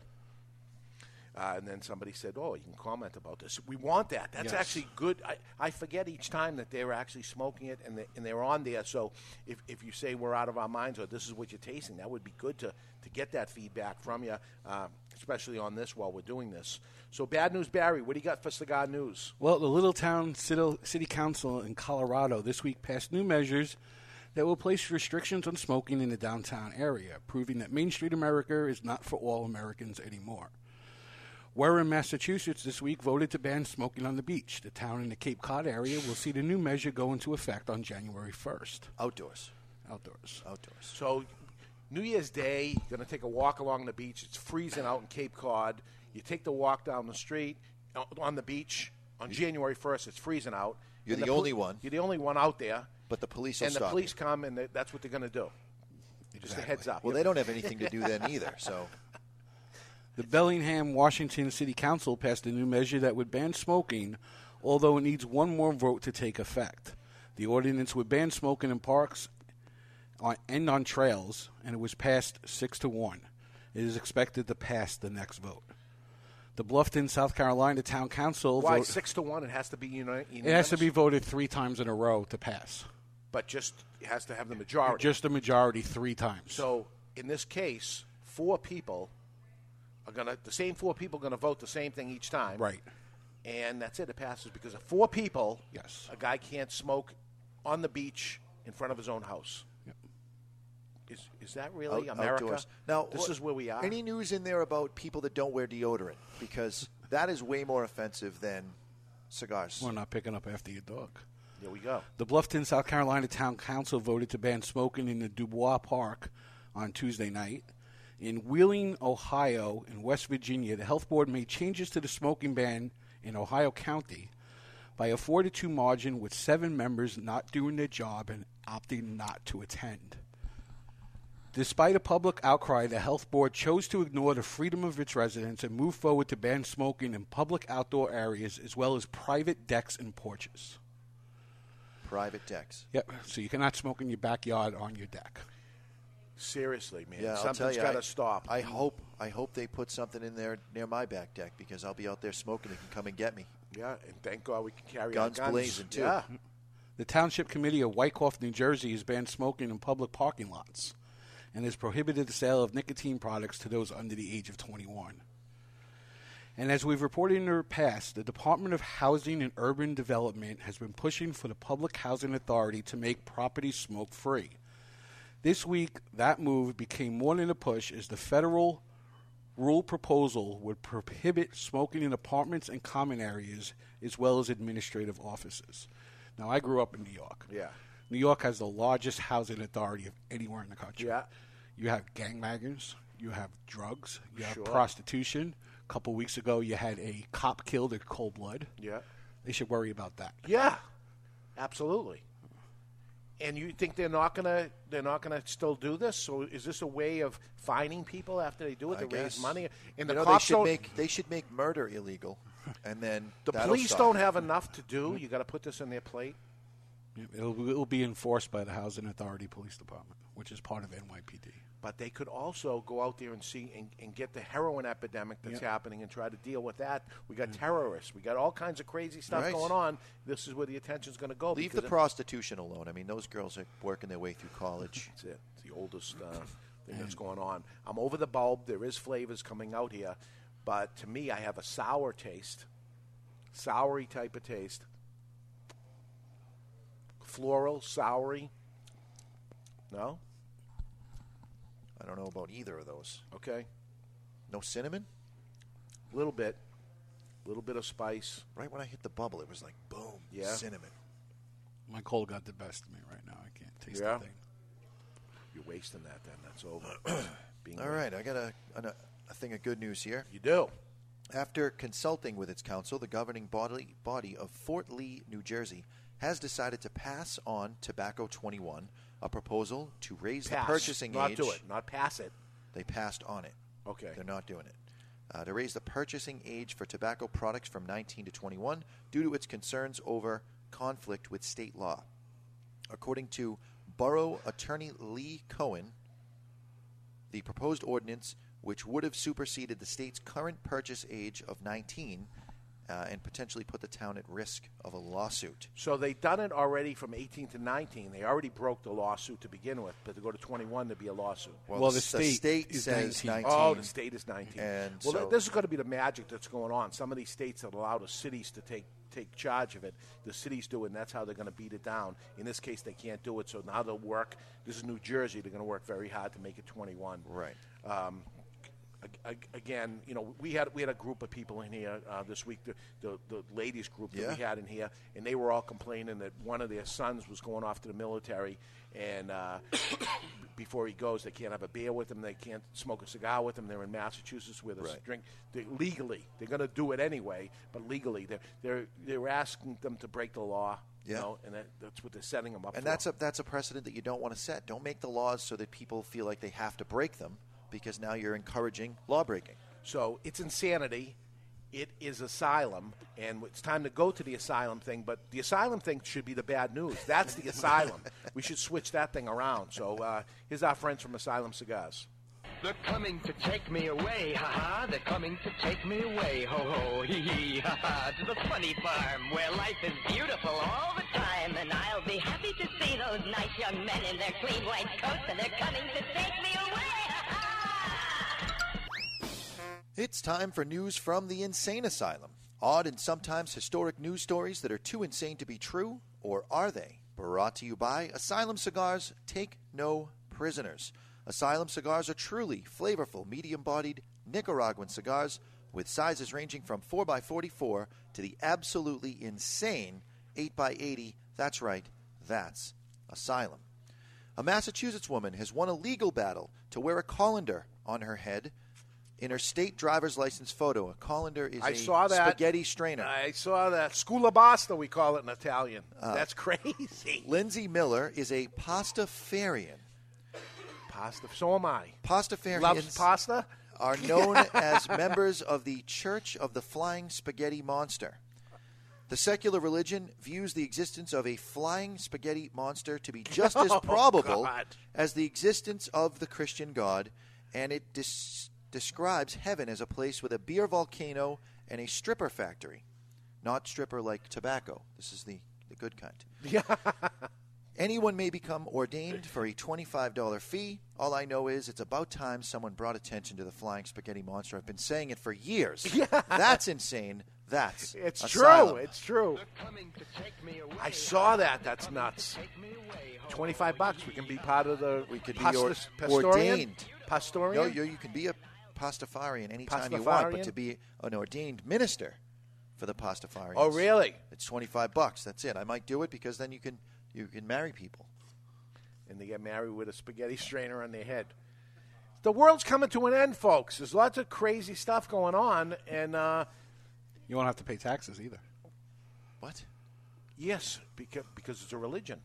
And then somebody said, oh, you can comment about this. We want that. That's actually good. I forget each time that they're actually smoking it and they're on there. So if you say we're out of our minds or this is what you're tasting, that would be good to get that feedback from you, especially on this while we're doing this. So Bad News Barry, what do you got for cigar news? Well, the Little Town City Council in Colorado this week passed new measures that will place restrictions on smoking in the downtown area, proving that Main Street America is not for all Americans anymore. Wareham, Massachusetts, this week voted to ban smoking on the beach. The town in the Cape Cod area will see the new measure go into effect on January 1st. Outdoors. So New Year's Day, you're going to take a walk along the beach. It's freezing out in Cape Cod. You take the walk down the street on the beach. On January 1st, it's freezing out. You're the only one. You're the only one out there. But the police will stop you. And the police come, and that's what they're going to do. Exactly. Just a heads up. Well, they don't have anything to do then either, so... The Bellingham, Washington City Council passed a new measure that would ban smoking, although it needs one more vote to take effect. The ordinance would ban smoking in parks and on trails, and it was passed 6-1. It is expected to pass the next vote. The Bluffton, South Carolina Town Council... Why 6-1? It has to be unanimous? It has to be voted 3 times in a row to pass. But just it has to have the majority. Just the majority 3 times. So, in this case, 4 people... The same four people are going to vote the same thing each time. Right. And that's it. It passes because of 4 people, a guy can't smoke on the beach in front of his own house. Yep. Is that really America? Outdoors. Now, this is where we are. Any news in there about people that don't wear deodorant? Because that is way more offensive than cigars. We're not picking up after your dog. There we go. The Bluffton, South Carolina Town Council voted to ban smoking in the Dubois Park on Tuesday night. In Wheeling, Ohio, and West Virginia, the health board made changes to the smoking ban in Ohio County by a 4-2 margin with 7 members not doing their job and opting not to attend. Despite a public outcry, the health board chose to ignore the freedom of its residents and move forward to ban smoking in public outdoor areas as well as private decks and porches. Private decks. Yep, so you cannot smoke in your backyard on your deck. Seriously, man. Yeah, something's got to stop. I hope they put something in there near my back deck because I'll be out there smoking. They can come and get me. Yeah, and thank God we can carry guns blazing, too. Yeah. The Township Committee of Wyckoff, New Jersey, has banned smoking in public parking lots and has prohibited the sale of nicotine products to those under the age of 21. And as we've reported in the past, the Department of Housing and Urban Development has been pushing for the Public Housing Authority to make property smoke-free. This week, that move became more than a push as the federal rule proposal would prohibit smoking in apartments and common areas as well as administrative offices. Now, I grew up in New York. Yeah. New York has the largest housing authority of anywhere in the country. Yeah. You have gangbangers. You have drugs. You have prostitution. A couple weeks ago, you had a cop killed in cold blood. Yeah. They should worry about that. Yeah. Absolutely. And you think they're not gonna still do this? So is this a way of fining people after they do it to raise money? And they should make murder illegal, and then the police don't have enough to do. You got to put this in their plate. It'll be enforced by the Housing Authority Police Department, which is part of NYPD. But they could also go out there and see and get the heroin epidemic that's happening and try to deal with that. We got terrorists. We got all kinds of crazy stuff going on. This is where the attention's going to go. Leave the prostitution alone. I mean, those girls are working their way through college. That's it. It's the oldest thing that's going on. I'm over the bulb. There is flavors coming out here. But to me, I have a sour taste, soury type of taste, floral, soury. No? I don't know about either of those. Okay. No cinnamon? A little bit. A little bit of spice. Right when I hit the bubble, it was like, boom, cinnamon. My cold got the best of me right now. I can't taste that thing. You're wasting that then. That's over. All right. I got a thing of good news here. You do. After consulting with its council, the governing body of Fort Lee, New Jersey, has decided to pass on Tobacco 21, a proposal to raise the purchasing age. Not do it. Not pass it. They passed on it. Okay. They're not doing it. To raise the purchasing age for tobacco products from 19 to 21 due to its concerns over conflict with state law. According to Borough Attorney Lee Cohen, the proposed ordinance, which would have superseded the state's current purchase age of 19 and potentially put the town at risk of a lawsuit. So they've done it already from 18 to 19. They already broke the lawsuit to begin with, but to go to 21 to be a lawsuit. Well, the state says 19. Oh, the state is 19. And well, so this is going to be the magic that's going on. Some of these states that allow the cities to take charge of it. The cities do it, and that's how they're going to beat it down. In this case, they can't do it, so now they'll work. This is New Jersey. They're going to work very hard to make it 21. Right. Again, you know, we had a group of people in here this week, the ladies group that we had in here, and they were all complaining that one of their sons was going off to the military, and before he goes, they can't have a beer with him, they can't smoke a cigar with him. They're in Massachusetts with a drink. Legally, they're going to do it anyway, but legally, they're asking them to break the law. Yeah. You know, and that's what they're setting them up for. And that's a precedent that you don't want to set. Don't make the laws so that people feel like they have to break them, because now you're encouraging lawbreaking. So it's insanity. It is asylum, and it's time to go to the asylum thing, but the asylum thing should be the bad news. That's the asylum. We should switch that thing around. So here's our friends from Asylum Cigars. They're coming to take me away, ha-ha. They're coming to take me away, ho-ho, hee-hee, ha-ha. To the funny farm where life is beautiful all the time, and I'll be happy to see those nice young men in their clean white coats, and they're coming to take me away, ha-ha. It's time for news from the Insane Asylum. Odd and sometimes historic news stories that are too insane to be true, or are they? Brought to you by Asylum Cigars. Take no prisoners. Asylum Cigars are truly flavorful, medium-bodied Nicaraguan cigars with sizes ranging from 4x44 to the absolutely insane 8x80. That's right, that's Asylum. A Massachusetts woman has won a legal battle to wear a colander on her head. In her state driver's license photo, a colander is a spaghetti strainer. I saw that. Scula pasta, we call it in Italian. That's crazy. Lindsay Miller is a pastafarian. So am I. Pastafarians loves pasta? Are known as members of the Church of the Flying Spaghetti Monster. The secular religion views the existence of a flying spaghetti monster to be just as probable as the existence of the Christian God, and it describes heaven as a place with a beer volcano and a stripper factory. Not stripper like tobacco. This is the good kind. Yeah. Anyone may become ordained for a $25 fee. All I know is it's about time someone brought attention to the flying spaghetti monster. I've been saying it for years. Yeah. That's insane. That's Asylum. True. It's true. I saw that. That's nuts. $25. We can be part of the. We could be ordained. Pastorian. No, you can be a Pastafarian anytime you want, but to be an ordained minister for the Pastafarians. Oh, really? It's $25. That's it. I might do it because then you can marry people, and they get married with a spaghetti strainer on their head. The world's coming to an end, folks. There's lots of crazy stuff going on, and you won't have to pay taxes either. What? Yes, because it's a religion.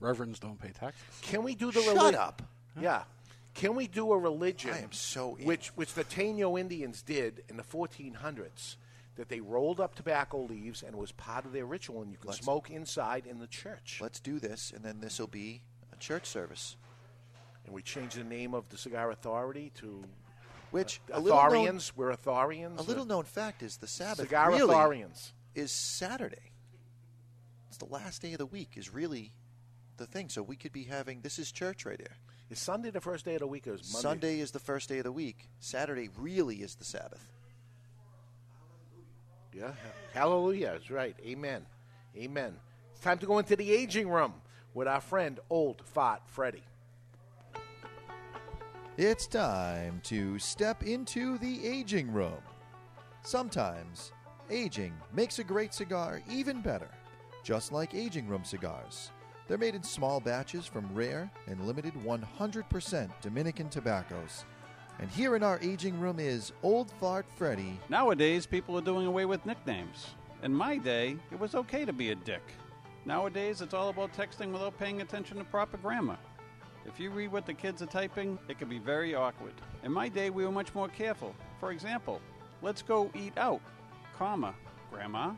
Reverends don't pay taxes. Can we do the religion? Shut up. Huh? Yeah. Can we do a religion which the Taino Indians did in the 1400s, that they rolled up tobacco leaves and it was part of their ritual, and you could smoke inside in the church? Let's do this, and then this will be a church service. And we change the name of the Cigar Authority to Authorians. We're Authorians. A little-known fact is the Sabbath Cigar Authorians is Saturday. It's the last day of the week is really the thing. So we could be having – this is church right here. Is Sunday the first day of the week, or is Monday? Sunday is the first day of the week. Saturday really is the Sabbath. Yeah. Hallelujah. That's right. Amen. Amen. It's time to go into the aging room with our friend, Old Fart Freddy. It's time to step into the aging room. Sometimes aging makes a great cigar even better, just like Aging Room cigars. They're made in small batches from rare and limited 100% Dominican tobaccos. And here in our aging room is Old Fart Freddy. Nowadays, people are doing away with nicknames. In my day, it was okay to be a dick. Nowadays, it's all about texting without paying attention to proper grammar. If you read what the kids are typing, it can be very awkward. In my day, we were much more careful. For example, let's go eat out, comma, grandma.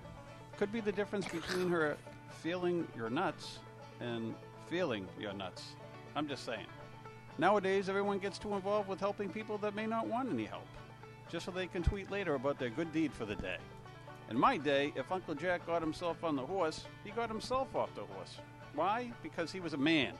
Could be the difference between her feeling your nuts and feeling your nuts. I'm just saying. Nowadays, everyone gets too involved with helping people that may not want any help, just so they can tweet later about their good deed for the day. In my day, if Uncle Jack got himself on the horse, he got himself off the horse. Why? Because he was a man.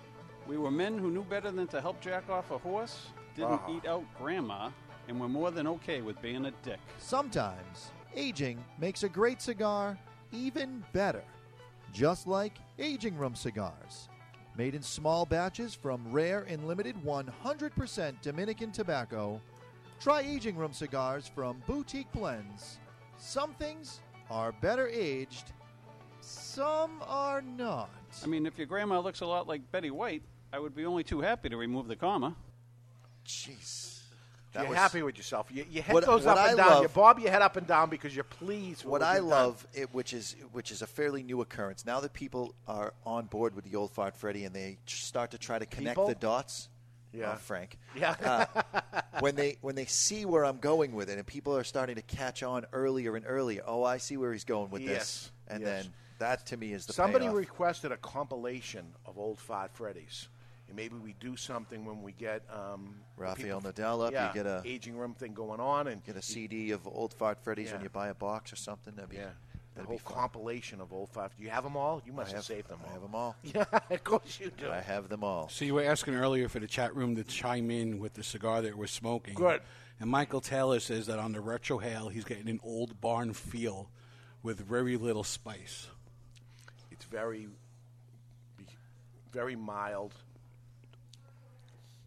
We were men who knew better than to help Jack off a horse, didn't eat out grandma, and were more than okay with being a dick. Sometimes, aging makes a great cigar even better. Just like Aging Room Cigars. Made in small batches from rare and limited 100% Dominican tobacco, try Aging Room Cigars from Boutique Blends. Some things are better aged, some are not. I mean, if your grandma looks a lot like Betty White, I would be only too happy to remove the comma. Jeez. You're happy with yourself. Your head goes up and down. You bob your head up and down because you're pleased with what I love, which is a fairly new occurrence. Now that people are on board with the old fart Freddy and they start to try to connect the dots. Yeah, Frank. Yeah. when they see where I'm going with it and people are starting to catch on earlier and earlier, I see where he's going with this. And then that to me is the Somebody payoff. Requested a compilation of old fart Freddy's. And maybe we do something when we get Rafael Nadal up. Yeah, you get a Aging Room thing going on, and get a CD of Old Fart Freddy's when you buy a box or something. That'd be a whole compilation of Old Fart. Do you have them all? You must have saved them all. I have them all. Yeah, of course you do. I have them all. So you were asking earlier for the chat room to chime in with the cigar that we're smoking. Good. And Michael Taylor says that on the retrohale, he's getting an old barn feel with very little spice. It's very, very mild.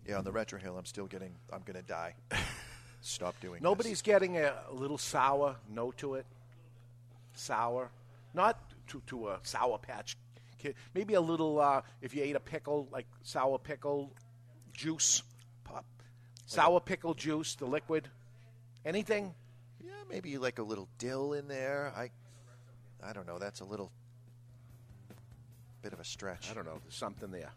Yeah, on the retro hill, I'm going to die. Stop doing Nobody's this. Getting a little sour note to it. Sour. Not to a Sour Patch Kid. Maybe a little, if you ate a pickle, like sour pickle juice. Pop. Sour pickle juice, the liquid. Anything? Yeah, maybe like a little dill in there. I don't know. That's a little bit of a stretch. I don't know. There's something there.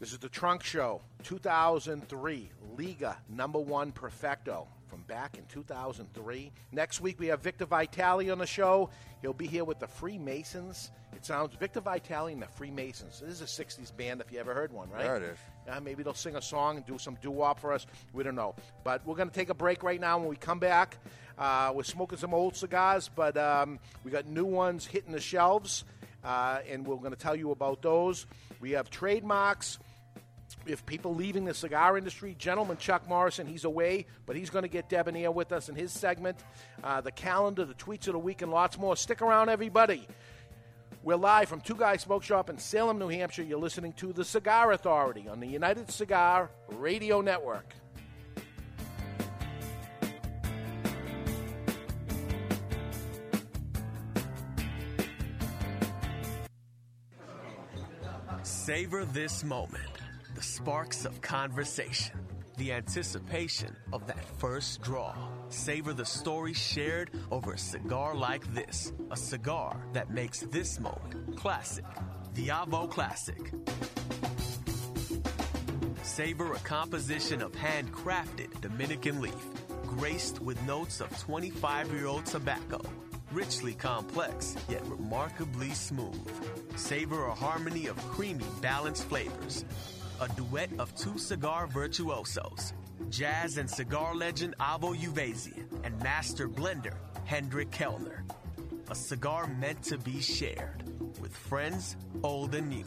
This is the Trunk Show, 2003, Liga No. 1 Perfecto from back in 2003. Next week, we have Victor Vitale on the show. He'll be here with the Freemasons. It sounds Victor Vitale and the Freemasons. This is a 60s band if you ever heard one, right? There it is. Maybe they'll sing a song and do some doo-wop for us. We don't know. But we're going to take a break right now. When we come back, we're smoking some old cigars, but we got new ones hitting the shelves, and we're going to tell you about those. We have trademarks. If people leaving the cigar industry, gentleman Chuck Morrison, he's away, but he's going to get debonair with us in his segment. The calendar, the tweets of the week, and lots more. Stick around, everybody. We're live from Two Guys Smoke Shop in Salem, New Hampshire. You're listening to The Cigar Authority on the United Cigar Radio Network. Savor this moment. The sparks of conversation, the anticipation of that first draw. Savor the story shared over a cigar like this, a cigar that makes this moment classic. Tiamo Classic. Savor a composition of handcrafted Dominican leaf, graced with notes of 25-year-old tobacco, richly complex, yet remarkably smooth. Savor a harmony of creamy, balanced flavors. A duet of two cigar virtuosos, jazz and cigar legend Avo Uvazian and master blender Hendrik Kellner. A cigar meant to be shared with friends old and new.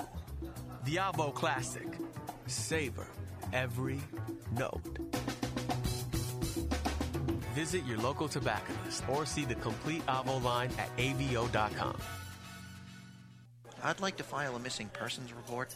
The Avo Classic. Savor every note. Visit your local tobacconist or see the complete Avo line at avo.com. I'd like to file a missing persons report.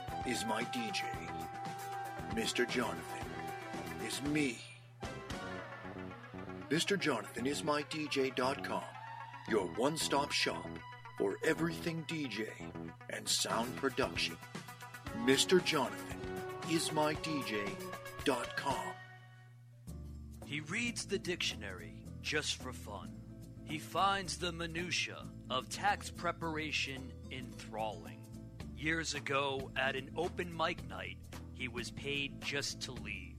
is my DJ. Mr. Jonathan is me. Mr. Jonathan is my DJ.com, your one-stop shop for everything DJ and sound production. Mr. Jonathan is my DJ.com. He reads the dictionary just for fun. He finds the minutia of tax preparation enthralling. Years ago, at an open mic night, he was paid just to leave.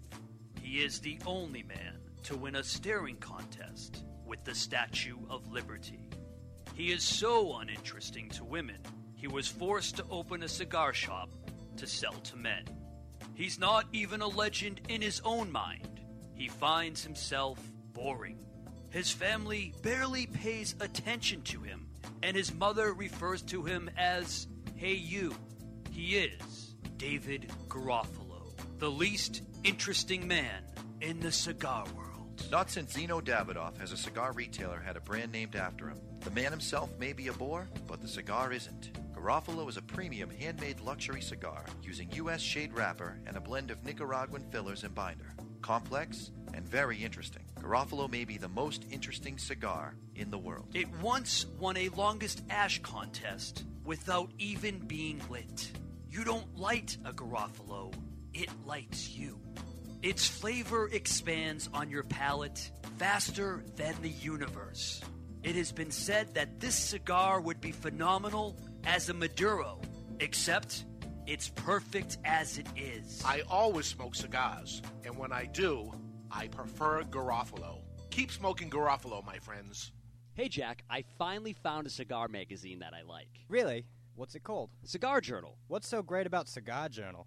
He is the only man to win a staring contest with the Statue of Liberty. He is so uninteresting to women, he was forced to open a cigar shop to sell to men. He's not even a legend in his own mind. He finds himself boring. His family barely pays attention to him, and his mother refers to him as Hey You. He is David Garofalo, the least interesting man in the cigar world. Not since Zeno Davidoff has a cigar retailer had a brand named after him. The man himself may be a bore, but the cigar isn't. Garofalo is a premium handmade luxury cigar using U.S. shade wrapper and a blend of Nicaraguan fillers and binder. Complex and very interesting. Garofalo may be the most interesting cigar in the world. It once won a longest ash contest without even being lit. You don't light a Garofalo, it lights you. Its flavor expands on your palate faster than the universe. It has been said that this cigar would be phenomenal as a Maduro, except it's perfect as it is. I always smoke cigars, and when I do, I prefer Garofalo. Keep smoking Garofalo, my friends. Hey, Jack, I finally found a cigar magazine that I like. Really? What's it called? Cigar Journal. What's so great about Cigar Journal?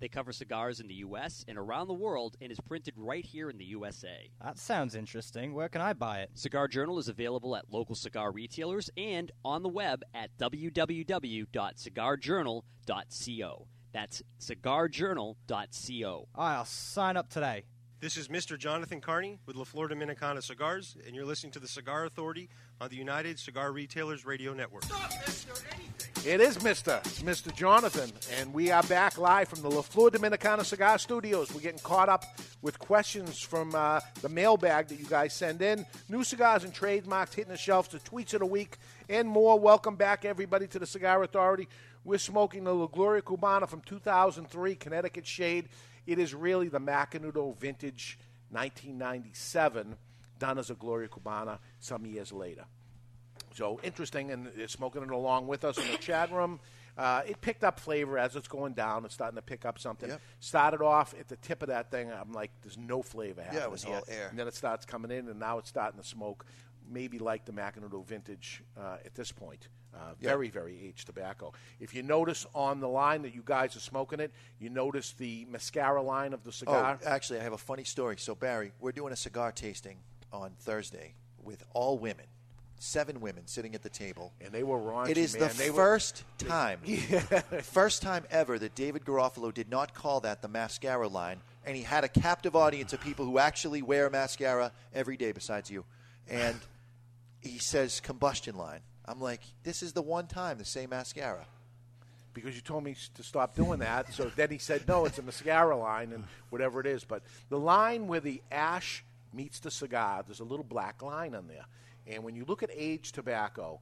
They cover cigars in the U.S. and around the world and is printed right here in the USA. That sounds interesting. Where can I buy it? Cigar Journal is available at local cigar retailers and on the web at www.cigarjournal.co. That's cigarjournal.co. I'll sign up today. This is Mr. Jonathan Carney with La Flor Dominicana Cigars, and you're listening to the Cigar Authority on the United Cigar Retailers Radio Network. Stop, Mr. Anything. It is Mr. It's Mr. Jonathan, and we are back live from the La Flor Dominicana Cigar Studios. We're getting caught up with questions from the mailbag that you guys send in. New cigars and trademarks hitting the shelves, the tweets of the week, and more. Welcome back, everybody, to the Cigar Authority. We're smoking the La Gloria Cubana from 2003, Connecticut Shade. It is really the Macanudo vintage 1997, done as a Gloria Cubana some years later. So interesting, and they're smoking it along with us in the chat room. It picked up flavor as it's going down. It's starting to pick up something. Yep. Started off at the tip of that thing. I'm like, there's no flavor happening. Yeah, it was all air. And then it starts coming in, and now it's starting to smoke, maybe like the Macanudo vintage at this point. Very, very aged tobacco. If you notice on the line that you guys are smoking it, you notice the mascara line of the cigar. Oh, actually, I have a funny story. So, Barry, we're doing a cigar tasting on Thursday with all women. 7 women sitting at the table. And they were raunchy, It is the first time ever that David Garofalo did not call that the mascara line. And he had a captive audience of people who actually wear mascara every day besides you. And he says combustion line. I'm like, this is the one time to say mascara. Because you told me to stop doing that. So then he said, no, it's a mascara line and whatever it is. But the line where the ash meets the cigar, there's a little black line on there. And when you look at aged tobacco,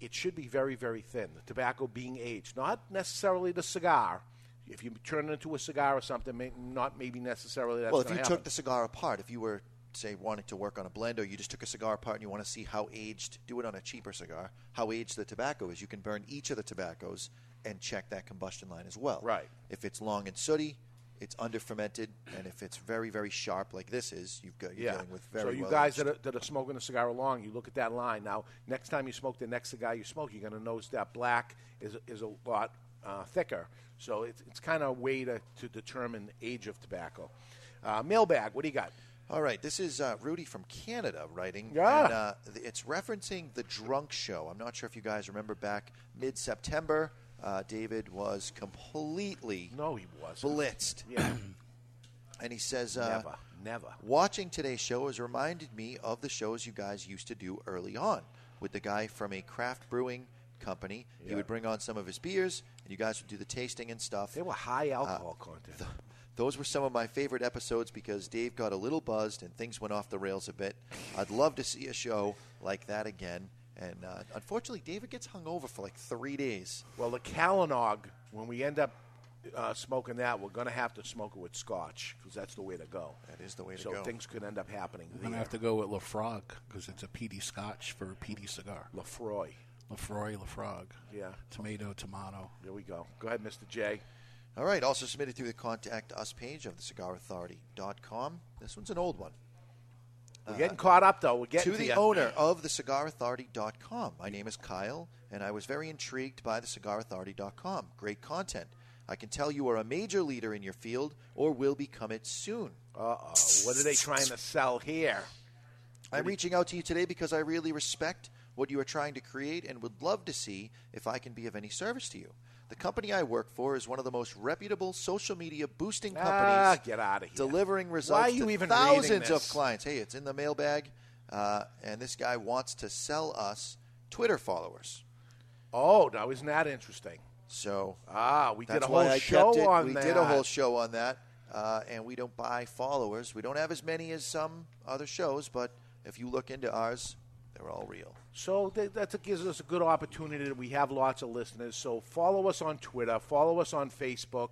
it should be very, very thin, the tobacco being aged. Not necessarily the cigar. If you turn it into a cigar or something, maybe necessarily that's going to happen. Well, if you took the cigar apart, if you were, say, wanting to work on a blend, or you just took a cigar apart and you want to see how aged, do it on a cheaper cigar, how aged the tobacco is. You can burn each of the tobaccos and check that combustion line as well. Right. If it's long and sooty, it's under-fermented, and if it's very, very sharp like this is, you're dealing with very well. So you guys that are smoking a cigar along, you look at that line. Now, next time you smoke the next cigar you smoke, you're going to notice that black is a lot thicker. So it's kind of a way to determine age of tobacco. Mailbag, what do you got? All right, this is Rudy from Canada writing. Yeah. And, it's referencing the Drunk Show. I'm not sure if you guys remember back mid-September. David was completely blitzed. Yeah. And he says, never. Watching today's show has reminded me of the shows you guys used to do early on with the guy from a craft brewing company. Yeah. He would bring on some of his beers, and you guys would do the tasting and stuff. They were high alcohol content. Those were some of my favorite episodes because Dave got a little buzzed and things went off the rails a bit. I'd love to see a show like that again. And unfortunately, David gets hung over for like 3 days. Well, the Calinog, when we end up smoking that, we're going to have to smoke it with scotch because that's the way to go. That is the way to go. So things could end up happening. We're going to have to go with Lafroig because it's a peaty scotch for a peaty cigar. Lafroig. Yeah. Tomato. There we go. Go ahead, Mr. J. All right. Also submitted through the Contact Us page of thecigarauthority.com. This one's an old one. We're getting caught up, though. To the owner of thecigarauthority.com. My name is Kyle, and I was very intrigued by thecigarauthority.com. Great content. I can tell you are a major leader in your field or will become it soon. Uh-oh. What are they trying to sell here? I'm reaching out to you today because I really respect what you are trying to create and would love to see if I can be of any service to you. The company I work for is one of the most reputable social media boosting companies. Get out of here. Delivering results to thousands of clients. Hey, it's in the mailbag, and this guy wants to sell us Twitter followers. Oh, now isn't that interesting? So we did a whole show on that. We did a whole show on that, and we don't buy followers. We don't have as many as some other shows, but if you look into ours, they're all real. So that gives us a good opportunity. We have lots of listeners. So follow us on Twitter. Follow us on Facebook,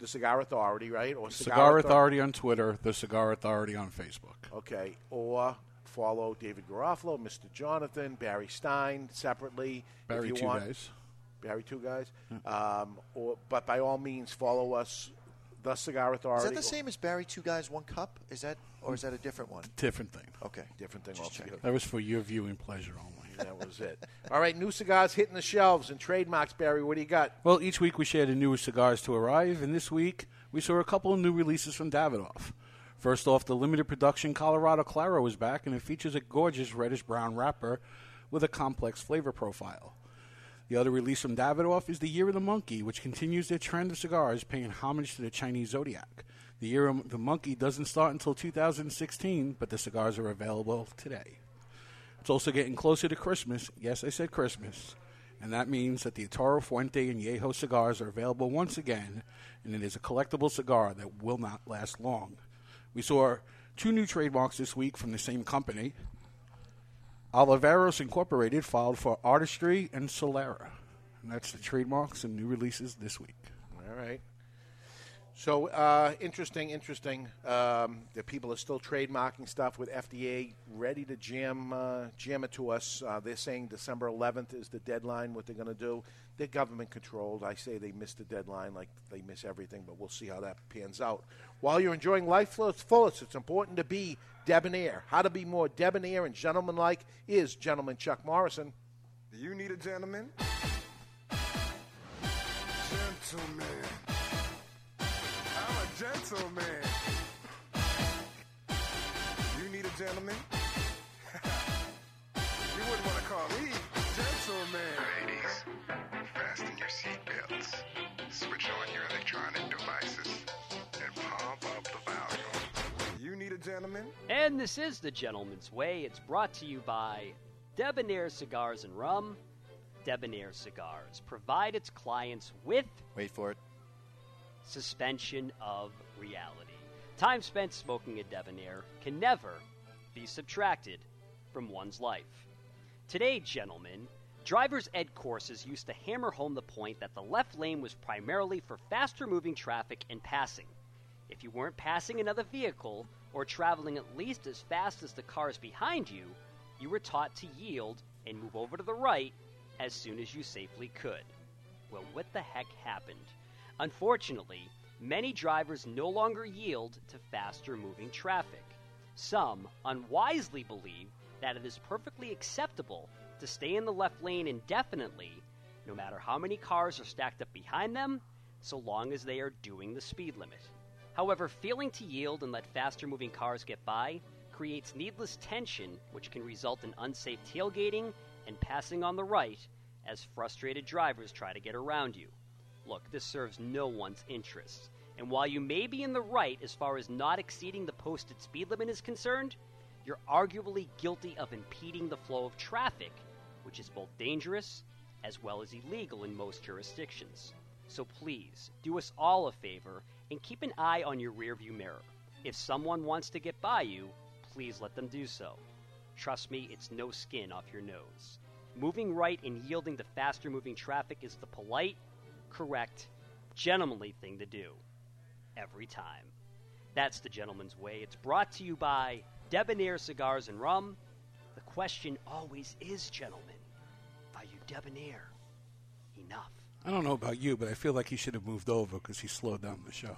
The Cigar Authority, right? Or Cigar Authority on Twitter, The Cigar Authority on Facebook. Okay. Or follow David Garofalo, Mr. Jonathan, Barry Stein separately. Barry Two Guys. But by all means, follow us, The Cigar Authority. Is that the same as Barry Two Guys One Cup? Or is that a different one? Different thing. Okay. Different thing altogether. That was for your viewing pleasure only. That was it. All right, new cigars hitting the shelves and trademarks. Barry, what do you got? Well, each week we share the newest cigars to arrive, and this week we saw a couple of new releases from Davidoff. First off, the limited production Colorado Claro is back, and it features a gorgeous reddish-brown wrapper with a complex flavor profile. The other release from Davidoff is the Year of the Monkey, which continues their trend of cigars paying homage to the Chinese Zodiac. The Year of the Monkey doesn't start until 2016, but the cigars are available today. It's also getting closer to Christmas. Yes, I said Christmas. And that means that the Toro Fuente and Yeho cigars are available once again, and it is a collectible cigar that will not last long. We saw 2 new trademarks this week from the same company. Oliveros Incorporated filed for Artistry and Solera. And that's the trademarks and new releases this week. All right. So, interesting. The people are still trademarking stuff with FDA ready to jam it to us. They're saying December 11th is the deadline, what they're going to do. They're government-controlled. I say they missed the deadline like they miss everything, but we'll see how that pans out. While you're enjoying life to its fullest, it's important to be debonair. How to be more debonair and gentlemanlike is Gentleman Chuck Morrison. Do you need a gentleman? Gentleman. Gentleman. You need a gentleman? You wouldn't want to call me gentleman. Ladies, fasten your seatbelts, switch on your electronic devices, and pump up the volume. You need a gentleman? And this is The Gentleman's Way. It's brought to you by Debonair Cigars and Rum. Debonair Cigars provide its clients with... Wait for it. Suspension of reality. Time spent smoking a Debonair can never be subtracted from one's life. Today, gentlemen, drivers' ed courses used to hammer home the point that the left lane was primarily for faster-moving traffic and passing. If you weren't passing another vehicle or traveling at least as fast as the cars behind you, you were taught to yield and move over to the right as soon as you safely could. Well, what the heck happened? Unfortunately, many drivers no longer yield to faster-moving traffic. Some unwisely believe that it is perfectly acceptable to stay in the left lane indefinitely, no matter how many cars are stacked up behind them, so long as they are doing the speed limit. However, failing to yield and let faster-moving cars get by creates needless tension, which can result in unsafe tailgating and passing on the right as frustrated drivers try to get around you. Look, this serves no one's interests. And while you may be in the right as far as not exceeding the posted speed limit is concerned, you're arguably guilty of impeding the flow of traffic, which is both dangerous as well as illegal in most jurisdictions. So please, do us all a favor and keep an eye on your rearview mirror. If someone wants to get by you, please let them do so. Trust me, it's no skin off your nose. Moving right and yielding to faster-moving traffic is the polite, correct, gentlemanly thing to do every time. That's The Gentleman's Way. It's brought to you by Debonair Cigars and Rum. The question always is, gentlemen, are you debonair enough? I don't know about you, but I feel like he should have moved over because he slowed down the show.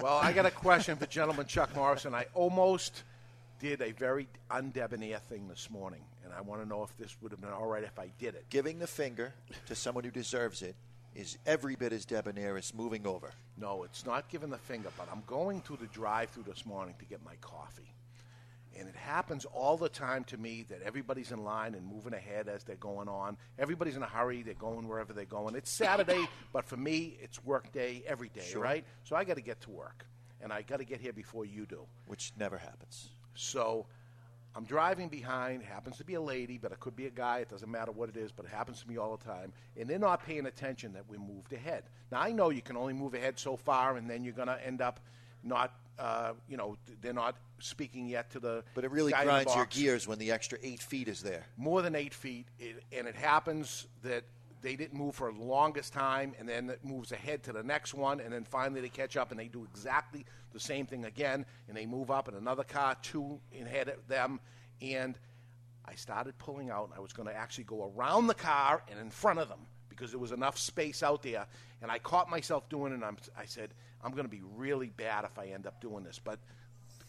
Well, I got a question for gentleman Chuck Morrison. I almost did a very undebonair thing this morning, and I want to know if this would have been all right if I did it. Giving the finger to someone who deserves it is every bit as debonair as moving over. No, it's not giving the finger, but I'm going to the drive-thru this morning to get my coffee. And it happens all the time to me that everybody's in line and moving ahead as they're going on. Everybody's in a hurry. They're going wherever they're going. It's Saturday, but for me, it's work day every day, sure, right? So I got to get to work, and I got to get here before you do. Which never happens. So I'm driving behind. It happens to be a lady, but it could be a guy. It doesn't matter what it is, but it happens to me all the time. And they're not paying attention that we moved ahead. Now, I know you can only move ahead so far, and then you're going to end up not, they're not speaking yet to the guy in the box. But it really grinds your gears when the extra 8 feet is there. More than 8 feet. And it happens that they didn't move for the longest time, and then it moves ahead to the next one, and then finally they catch up, and they do exactly the same thing again, and they move up, and another car, two, ahead of them. And I started pulling out, and I was going to actually go around the car and in front of them because there was enough space out there. And I caught myself doing it, and I said, I'm going to be really bad if I end up doing this. But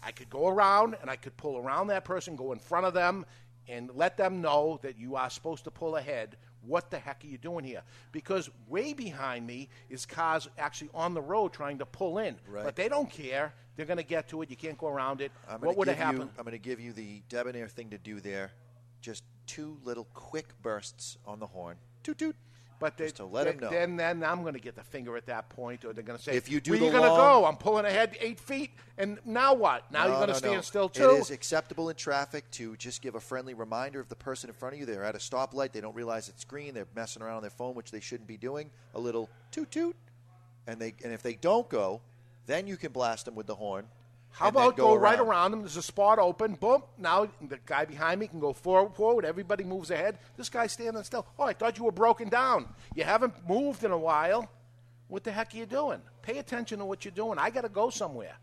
I could go around, and I could pull around that person, go in front of them, and let them know that you are supposed to pull ahead. What the heck are you doing here? Because way behind me is cars actually on the road trying to pull in. Right. But they don't care. They're going to get to it. You can't go around it. What would have happened? I'm going to give you the debonair thing to do there. Just two little quick bursts on the horn. Toot, toot. But just to let them know. Then I'm going to get the finger at that point, or they're going to say, if you do, where are you going to go? I'm pulling ahead 8 feet, and now what? Now you're going to stand still, too? It is acceptable in traffic to just give a friendly reminder of the person in front of you. They're at a stoplight. They don't realize it's green. They're messing around on their phone, which they shouldn't be doing. A little toot-toot, and if they don't go, then you can blast them with the horn. How about go right around them? There's a spot open. Boom. Now the guy behind me can go forward. Everybody moves ahead. This guy's standing still. Oh, I thought you were broken down. You haven't moved in a while. What the heck are you doing? Pay attention to what you're doing. I got to go somewhere.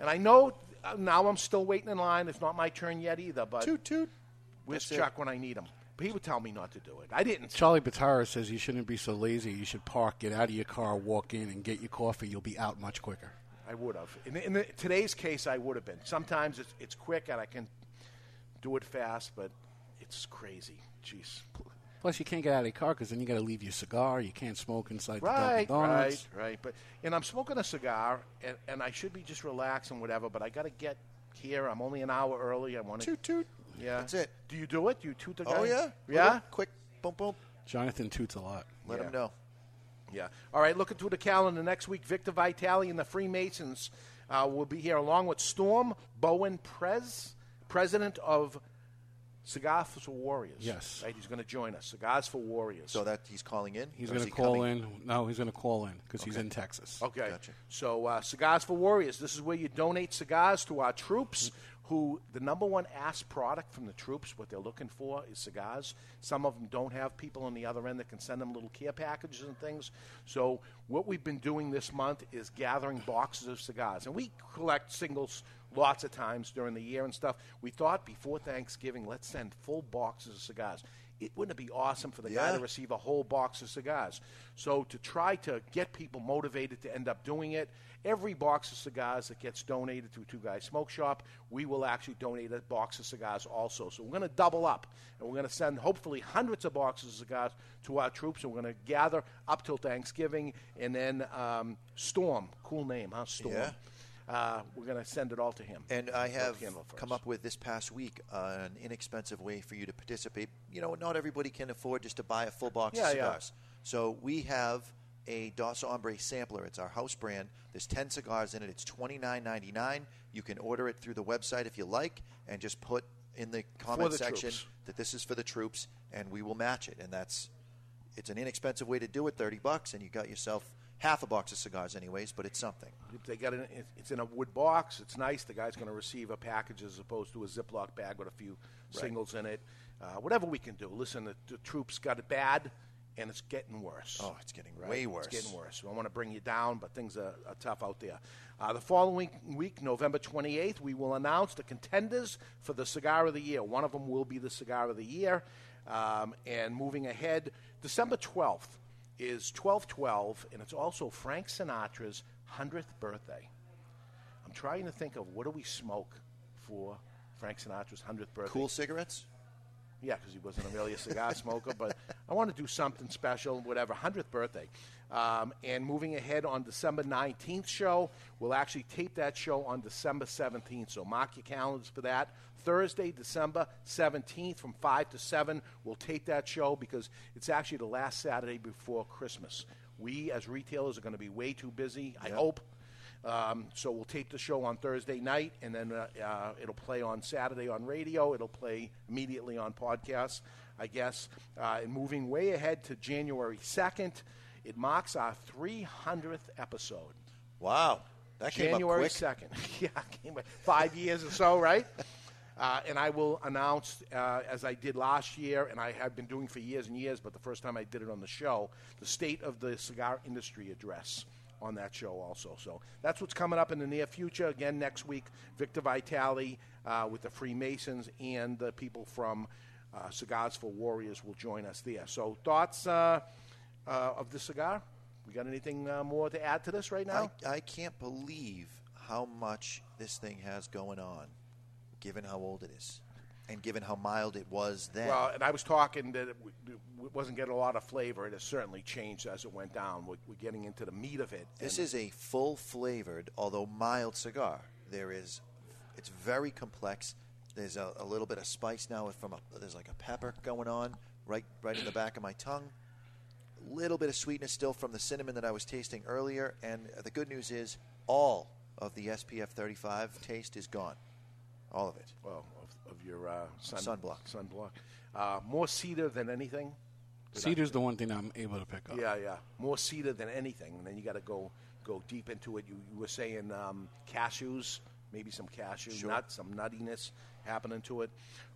And I know now I'm still waiting in line. It's not my turn yet either. But toot, toot. Where's Chuck when I need him? But he would tell me not to do it. I didn't. Charlie Batara says you shouldn't be so lazy. You should park, get out of your car, walk in, and get your coffee. You'll be out much quicker. I would have. In today's case, I would have been. Sometimes it's quick and I can do it fast, but it's crazy. Jeez. Plus, you can't get out of your car because then you got to leave your cigar. You can't smoke inside the Dunkin' Donuts. Right. But I'm smoking a cigar, and I should be just relaxing, whatever. But I got to get here. I'm only an hour early. I want to toot toot. Yeah. That's it. Do you do it? Do you toot the guy? Oh, yeah. Yeah? Quick. Boom, boom. Jonathan toots a lot. Let him know. Yeah. All right, looking through the calendar next week, Victor Vitale and the Freemasons will be here along with Storm Bowen Prez, president of Cigars for Warriors. Yes. Right, he's going to join us. Cigars for Warriors. So that he's calling in? He's going to call in. No, he's going to call in because he's in Texas. Okay. Gotcha. So Cigars for Warriors, this is where you donate cigars to our troops. Who the number one asked product from the troops, what they're looking for is cigars. Some of them don't have people on the other end that can send them little care packages and things. So what we've been doing this month is gathering boxes of cigars. And we collect singles lots of times during the year and stuff. We thought before Thanksgiving, let's send full boxes of cigars. It wouldn't it be awesome for the guy to receive a whole box of cigars? So to try to get people motivated to end up doing it, every box of cigars that gets donated to Two Guys Smoke Shop, we will actually donate a box of cigars also. So we're going to double up, and we're going to send hopefully hundreds of boxes of cigars to our troops, and we're going to gather up till Thanksgiving, and then Storm, cool name, huh, Storm? Yeah. We're going to send it all to him. And I have come up with this past week an inexpensive way for you to participate. You know, not everybody can afford just to buy a full box of cigars. Yeah. So we have a Dos Ombre sampler. It's our house brand. There's 10 cigars in it. It's $29.99. You can order it through the website if you like, and just put in the comment section that this is for the troops, and we will match it. And it's an inexpensive way to do it, $30, and you got yourself half a box of cigars anyways, but it's something. If they got it's in a wood box. It's nice. The guy's going to receive a package as opposed to a Ziploc bag with a few singles in it. Whatever we can do. Listen, the troops got it bad, and it's getting worse. Oh, it's getting way worse. It's getting worse. We don't want to bring you down, but things are tough out there. The following week, November 28th, we will announce the contenders for the Cigar of the Year. One of them will be the Cigar of the Year. And moving ahead, December 12th, is 12/12, and it's also Frank Sinatra's 100th birthday. I'm trying to think of what do we smoke for Frank Sinatra's 100th birthday. Cool cigarettes? Yeah, because he wasn't really a cigar smoker, but I want to do something special, whatever, 100th birthday. And moving ahead on December 19th show, we'll actually tape that show on December 17th, so mark your calendars for that. Thursday, December 17th from 5 to 7, we'll tape that show because it's actually the last Saturday before Christmas. We, as retailers, are going to be way too busy, I hope. So we'll tape the show on Thursday night, and then it'll play on Saturday on radio. It'll play immediately on podcasts, I guess. And moving way ahead to January 2nd, it marks our 300th episode. Wow. That January came up quick. 2nd. Yeah, it came up 5 years or so, right? And I will announce, as I did last year, and I have been doing for years and years, but the first time I did it on the show, the State of the Cigar Industry Address on that show also. So that's what's coming up in the near future. Again, next week, Victor Vitale with the Freemasons and the people from Cigars for Warriors will join us there. So thoughts of the cigar? We got anything more to add to this right now? I can't believe how much this thing has going on, given how old it is and given how mild it was then. Well, and I was talking that it wasn't getting a lot of flavor. It has certainly changed as it went down. We're getting into the meat of it. This is a full-flavored, although mild cigar. It's very complex. There's a little bit of spice now. There's like a pepper going on right in the back of my tongue. A little bit of sweetness still from the cinnamon that I was tasting earlier. And the good news is all of the SPF 35 taste is gone. All of it. Well, of your sunblock. More cedar than anything. Cedar's the one thing I'm able to pick up. Yeah. More cedar than anything. And then you got to go deep into it. You were saying cashews, maybe some cashew nuts, some nuttiness happening to it.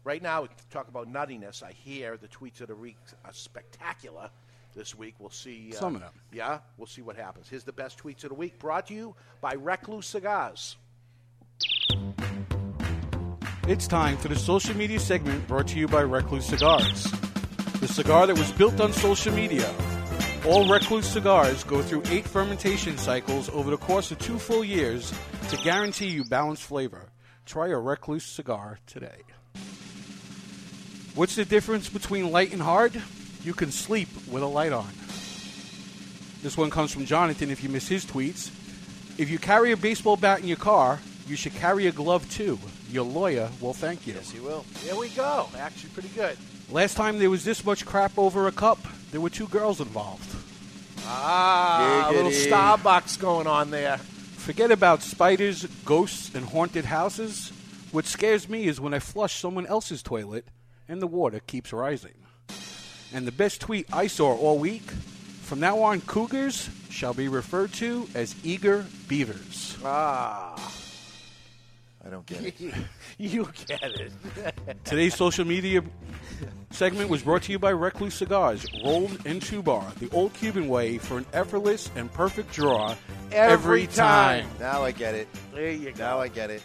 Right now, talk about nuttiness. I hear the tweets of the week are spectacular this week. We'll see. Some of them. Yeah, we'll see what happens. Here's the best tweets of the week, brought to you by Recluse Cigars. It's time for the social media segment brought to you by Recluse Cigars, the cigar that was built on social media. All Recluse cigars go through 8 fermentation cycles over the course of 2 full years to guarantee you balanced flavor. Try a Recluse cigar today. What's the difference between light and hard? You can sleep with a light on. This one comes from Jonathan if you miss his tweets. If you carry a baseball bat in your car, You should carry a glove, too. Your lawyer will thank you. Yes, he will. There we go. Actually, pretty good. Last time there was this much crap over a cup, there were two girls involved. Ah, a little Starbucks going on there. Forget about spiders, ghosts, and haunted houses. What scares me is when I flush someone else's toilet and the water keeps rising. And the best tweet I saw all week, from now on, cougars shall be referred to as eager beavers. Ah. I don't get it. You get it. Today's social media segment was brought to you by Recluse Cigars, rolled in two bar, the old Cuban way for an effortless and perfect draw every time. Now I get it. There you go. Now I get it.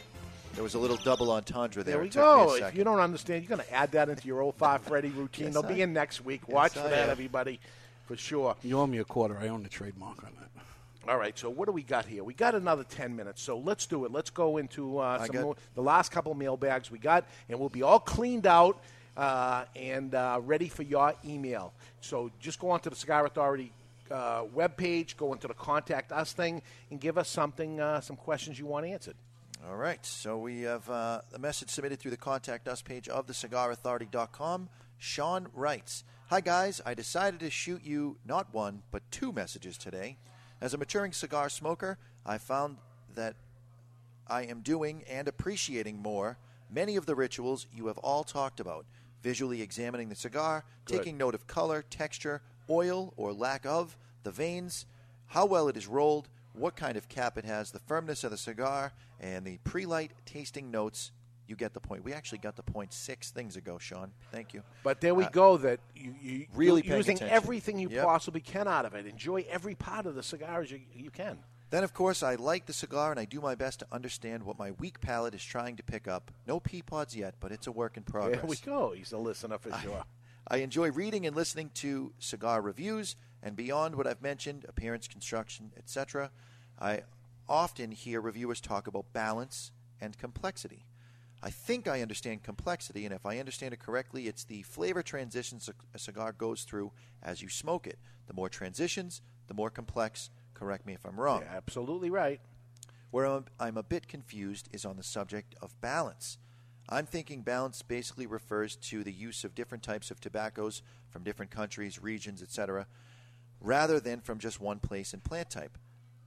There was a little double entendre there. There we go. If you don't understand, you're going to add that into your old 5 Freddy routine. Yes, They'll be in next week. Watch for that, everybody, for sure. You owe me a quarter. I own the trademark on that. All right, so what do we got here? We got another 10 minutes, so let's do it. Let's go into some more, the last couple of mailbags we got, and we'll be all cleaned out and ready for your email. So just go onto the Cigar Authority webpage, go into the Contact Us thing, and give us something, some questions you want answered. All right, so we have a message submitted through the Contact Us page of thecigarauthority.com. Sean writes, "Hi, guys. I decided to shoot you not one but two messages today. As a maturing cigar smoker, I found that I am doing and appreciating more many of the rituals you have all talked about. Visually examining the cigar, taking note of color, texture, oil or lack of, the veins, how well it is rolled, what kind of cap it has, the firmness of the cigar, and the pre-light tasting notes. You get the point." We actually got the point 6 things ago, Sean. Thank you. But there we go. That you really paying using attention. Everything you possibly can out of it. Enjoy every part of the cigar as you can. Then, of course, I like the cigar, and I do my best to understand what my weak palate is trying to pick up. No Peapods yet, but it's a work in progress. There we go. He's a listener for sure. I enjoy reading and listening to cigar reviews, and beyond what I've mentioned, appearance, construction, etc., I often hear reviewers talk about balance and complexity. I think I understand complexity, and if I understand it correctly, it's the flavor transitions a cigar goes through as you smoke it. The more transitions, the more complex. Correct me if I'm wrong. Yeah, absolutely right. Where I'm a bit confused is on the subject of balance. I'm thinking balance basically refers to the use of different types of tobaccos from different countries, regions, etc., rather than from just one place and plant type.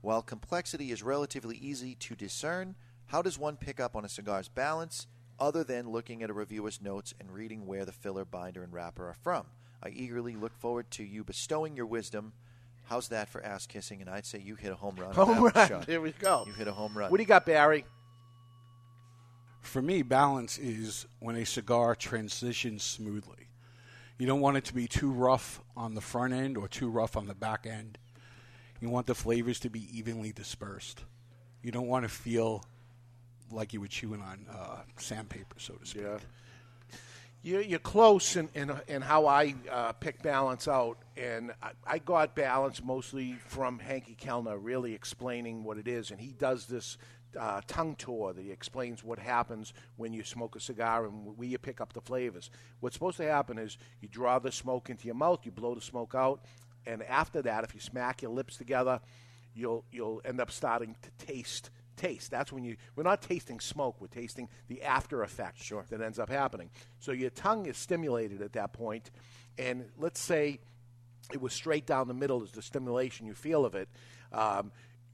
While complexity is relatively easy to discern, how does one pick up on a cigar's balance other than looking at a reviewer's notes and reading where the filler, binder, and wrapper are from? I eagerly look forward to you bestowing your wisdom. How's that for ass kissing? And I'd say you hit a home run. Home run. Shot. Here we go. You hit a home run. What do you got, Barry? For me, balance is when a cigar transitions smoothly. You don't want it to be too rough on the front end or too rough on the back end. You want the flavors to be evenly dispersed. You don't want to feel like you were chewing on sandpaper, so to speak. Yeah. You're close in how I pick balance out, and I got balance mostly from Hanky Kellner really explaining what it is, and he does this tongue tour that he explains what happens when you smoke a cigar and where you pick up the flavors. What's supposed to happen is you draw the smoke into your mouth, you blow the smoke out, and after that, if you smack your lips together, you'll end up starting to taste. That's when we're not tasting smoke. We're tasting the after effect that ends up happening. So your tongue is stimulated at that point, and let's say it was straight down the middle is the stimulation you feel of it.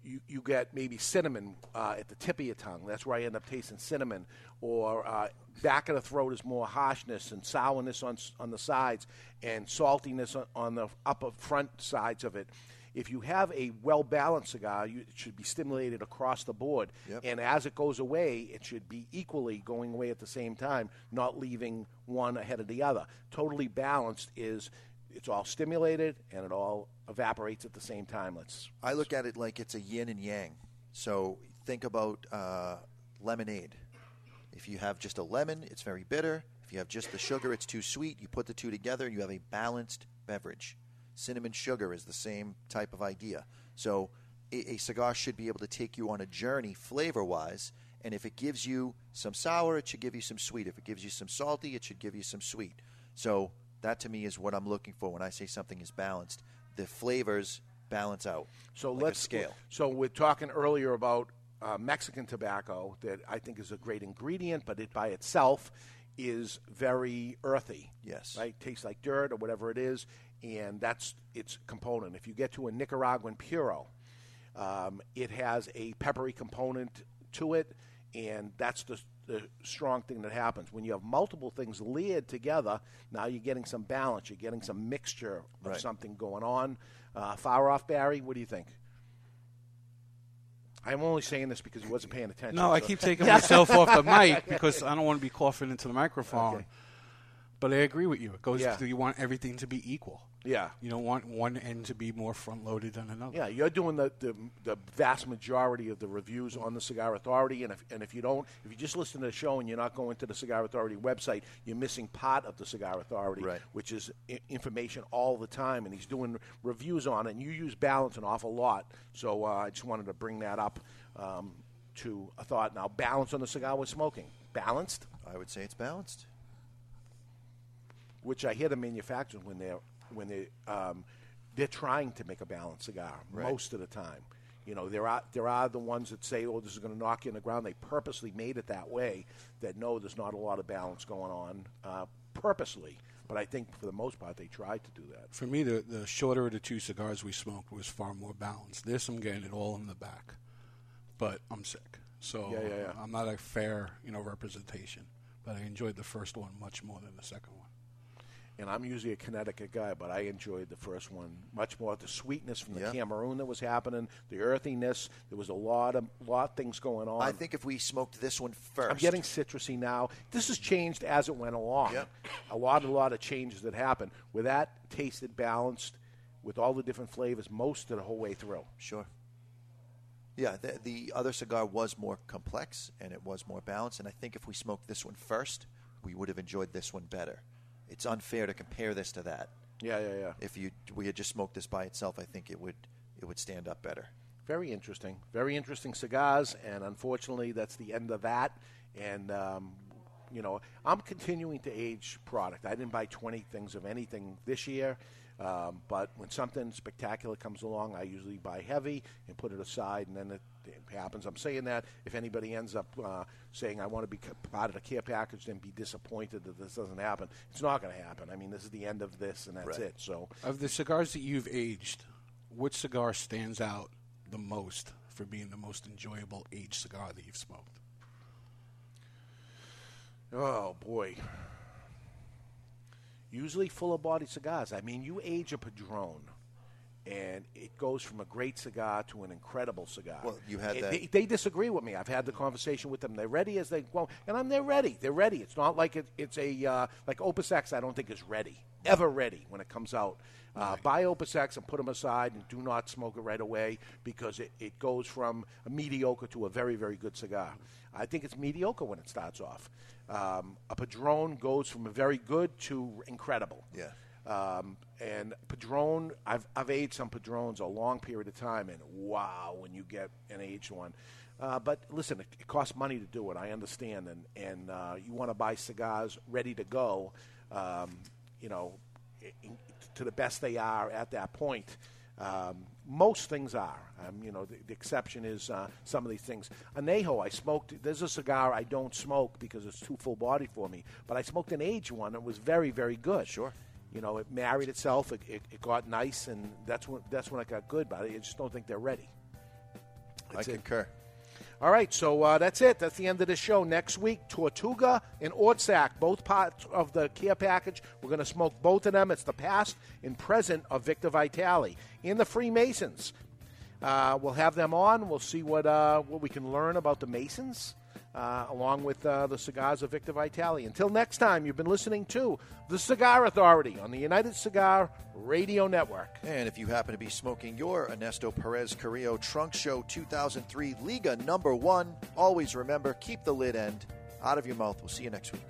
You get maybe cinnamon at the tip of your tongue. That's where I end up tasting cinnamon. Or back of the throat is more harshness and sourness on the sides and saltiness on the upper front sides of it. If you have a well-balanced cigar, it should be stimulated across the board. Yep. And as it goes away, it should be equally going away at the same time, not leaving one ahead of the other. Totally balanced is it's all stimulated and it all evaporates at the same time. I look at it like it's a yin and yang. So think about lemonade. If you have just a lemon, it's very bitter. If you have just the sugar, it's too sweet. You put the two together, you have a balanced beverage. Cinnamon sugar is the same type of idea. So a cigar should be able to take you on a journey flavor-wise, and if it gives you some sour, it should give you some sweet. If it gives you some salty, it should give you some sweet. So that, to me, is what I'm looking for when I say something is balanced. The flavors balance out, so like a scale. So we're talking earlier about Mexican tobacco that I think is a great ingredient, but it by itself is very earthy. Yes. Right? Tastes like dirt or whatever it is, and that's its component. If you get to a Nicaraguan Puro, it has a peppery component to it, and that's the strong thing that happens. When you have multiple things layered together, now you're getting some balance. You're getting some mixture of something going on. Far off, Barry, what do you think? I'm only saying this because he wasn't paying attention. No, so. I keep taking myself off the mic because I don't want to be coughing into the microphone. Okay. But I agree with you. It goes to you want everything to be equal. Yeah. You don't want one end to be more front-loaded than another. Yeah, you're doing the vast majority of the reviews on the Cigar Authority, and if you don't, if you just listen to the show and you're not going to the Cigar Authority website, you're missing part of the Cigar Authority, which is information all the time, and he's doing reviews on it, and you use balance an awful lot. So I just wanted to bring that up to a thought. Now, balance on the cigar with smoking. Balanced? I would say it's balanced. Which I hear the manufacturers when they're trying to make a balanced cigar most of the time. You know, there are the ones that say, oh, this is going to knock you in the ground. They purposely made it that way, that no, there's not a lot of balance going on purposely. But I think for the most part they tried to do that. For me, the shorter of the two cigars we smoked was far more balanced. This I'm getting it all in the back, but I'm sick. So I'm not a fair representation. But I enjoyed the first one much more than the second one. And I'm usually a Connecticut guy, but I enjoyed the first one much more. The sweetness from the Cameroon that was happening, the earthiness. There was a lot of things going on. I think if we smoked this one first. I'm getting citrusy now. This has changed as it went along. Yep. A lot of changes that happened. With that, tasted balanced with all the different flavors most of the whole way through. Sure. Yeah, the other cigar was more complex, and it was more balanced. And I think if we smoked this one first, we would have enjoyed this one better. It's unfair to compare this to that. Yeah. If we had just smoked this by itself, I think it would stand up better. Very interesting cigars, and unfortunately, that's the end of that. And I'm continuing to age product. I didn't buy 20 things of anything this year, but when something spectacular comes along, I usually buy heavy and put it aside, and then it happens. I'm saying that if anybody ends up saying I want to be part of the care package, then be disappointed that this doesn't happen. It's not going to happen. I mean, this is the end of this, and that's it. So, of the cigars that you've aged, which cigar stands out the most for being the most enjoyable aged cigar that you've smoked? Oh, boy. Usually fuller-bodied cigars. I mean, you age a Padron, and it goes from a great cigar to an incredible cigar. Well, you had that. They disagree with me. I've had the conversation with them. They're ready as they go. And they're ready. They're ready. It's not like it's a like Opus X, I don't think is ready, ever ready when it comes out. Buy Opus X and put them aside and do not smoke it right away because it goes from a mediocre to a very, very good cigar. I think it's mediocre when it starts off. A Padron goes from a very good to incredible. Yeah. And Padron, I've aged some Padrons a long period of time, and wow, when you get an aged one. But listen, it costs money to do it. I understand, and you want to buy cigars ready to go, to the best they are at that point. Most things are. The exception is some of these things. Anejo, I smoked. There's a cigar I don't smoke because it's too full-bodied for me, but I smoked an aged one. It was very, very good. Sure. You know, it married itself. It got nice, and that's when it got good. But I just don't think they're ready. I concur. All right, so that's it. That's the end of the show. Next week, Tortuga and Ortsac, both parts of the care package. We're going to smoke both of them. It's the past and present of Victor Vitale. And the Freemasons. We'll have them on. We'll see what we can learn about the Masons. Along with the cigars of Victor Vitale. Until next time, you've been listening to The Cigar Authority on the United Cigar Radio Network. And if you happen to be smoking your Ernesto Perez-Carrillo Trunk Show 2003 Liga No. 1, always remember, keep the lid end out of your mouth. We'll see you next week.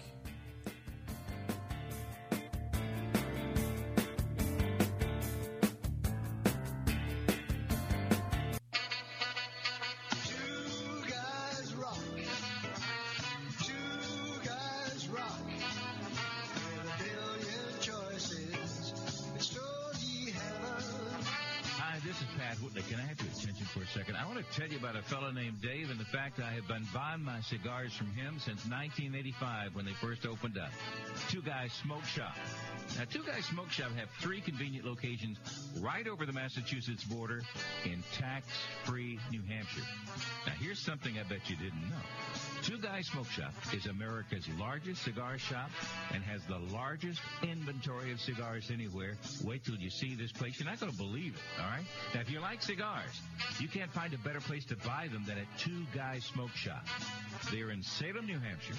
Can I have your attention for a second? I want to tell you about a fellow named Dave and the fact that I have been buying my cigars from him since 1985 when they first opened up. Two Guys Smoke Shop. Now, Two Guys Smoke Shop have three convenient locations right over the Massachusetts border in tax-free New Hampshire. Now, here's something I bet you didn't know. Two Guys Smoke Shop is America's largest cigar shop and has the largest inventory of cigars anywhere. Wait till you see this place. You're not going to believe it, all right? Now, if you like cigars, you can't find a better place to buy them than at Two Guys Smoke Shop. They're in Salem, New Hampshire,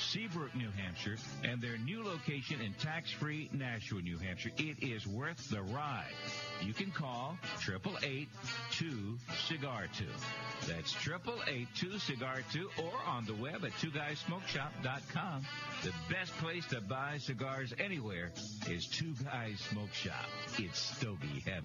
Seabrook, New Hampshire, and their new location in tax-free Nashua, New Hampshire. It is worth the ride. You can call 888-2-CIGAR-2. That's 888-2-CIGAR-2 or on the web at twoguysmokeshop.com. The best place to buy cigars anywhere is Two Guys Smoke Shop. It's Stogie Heaven.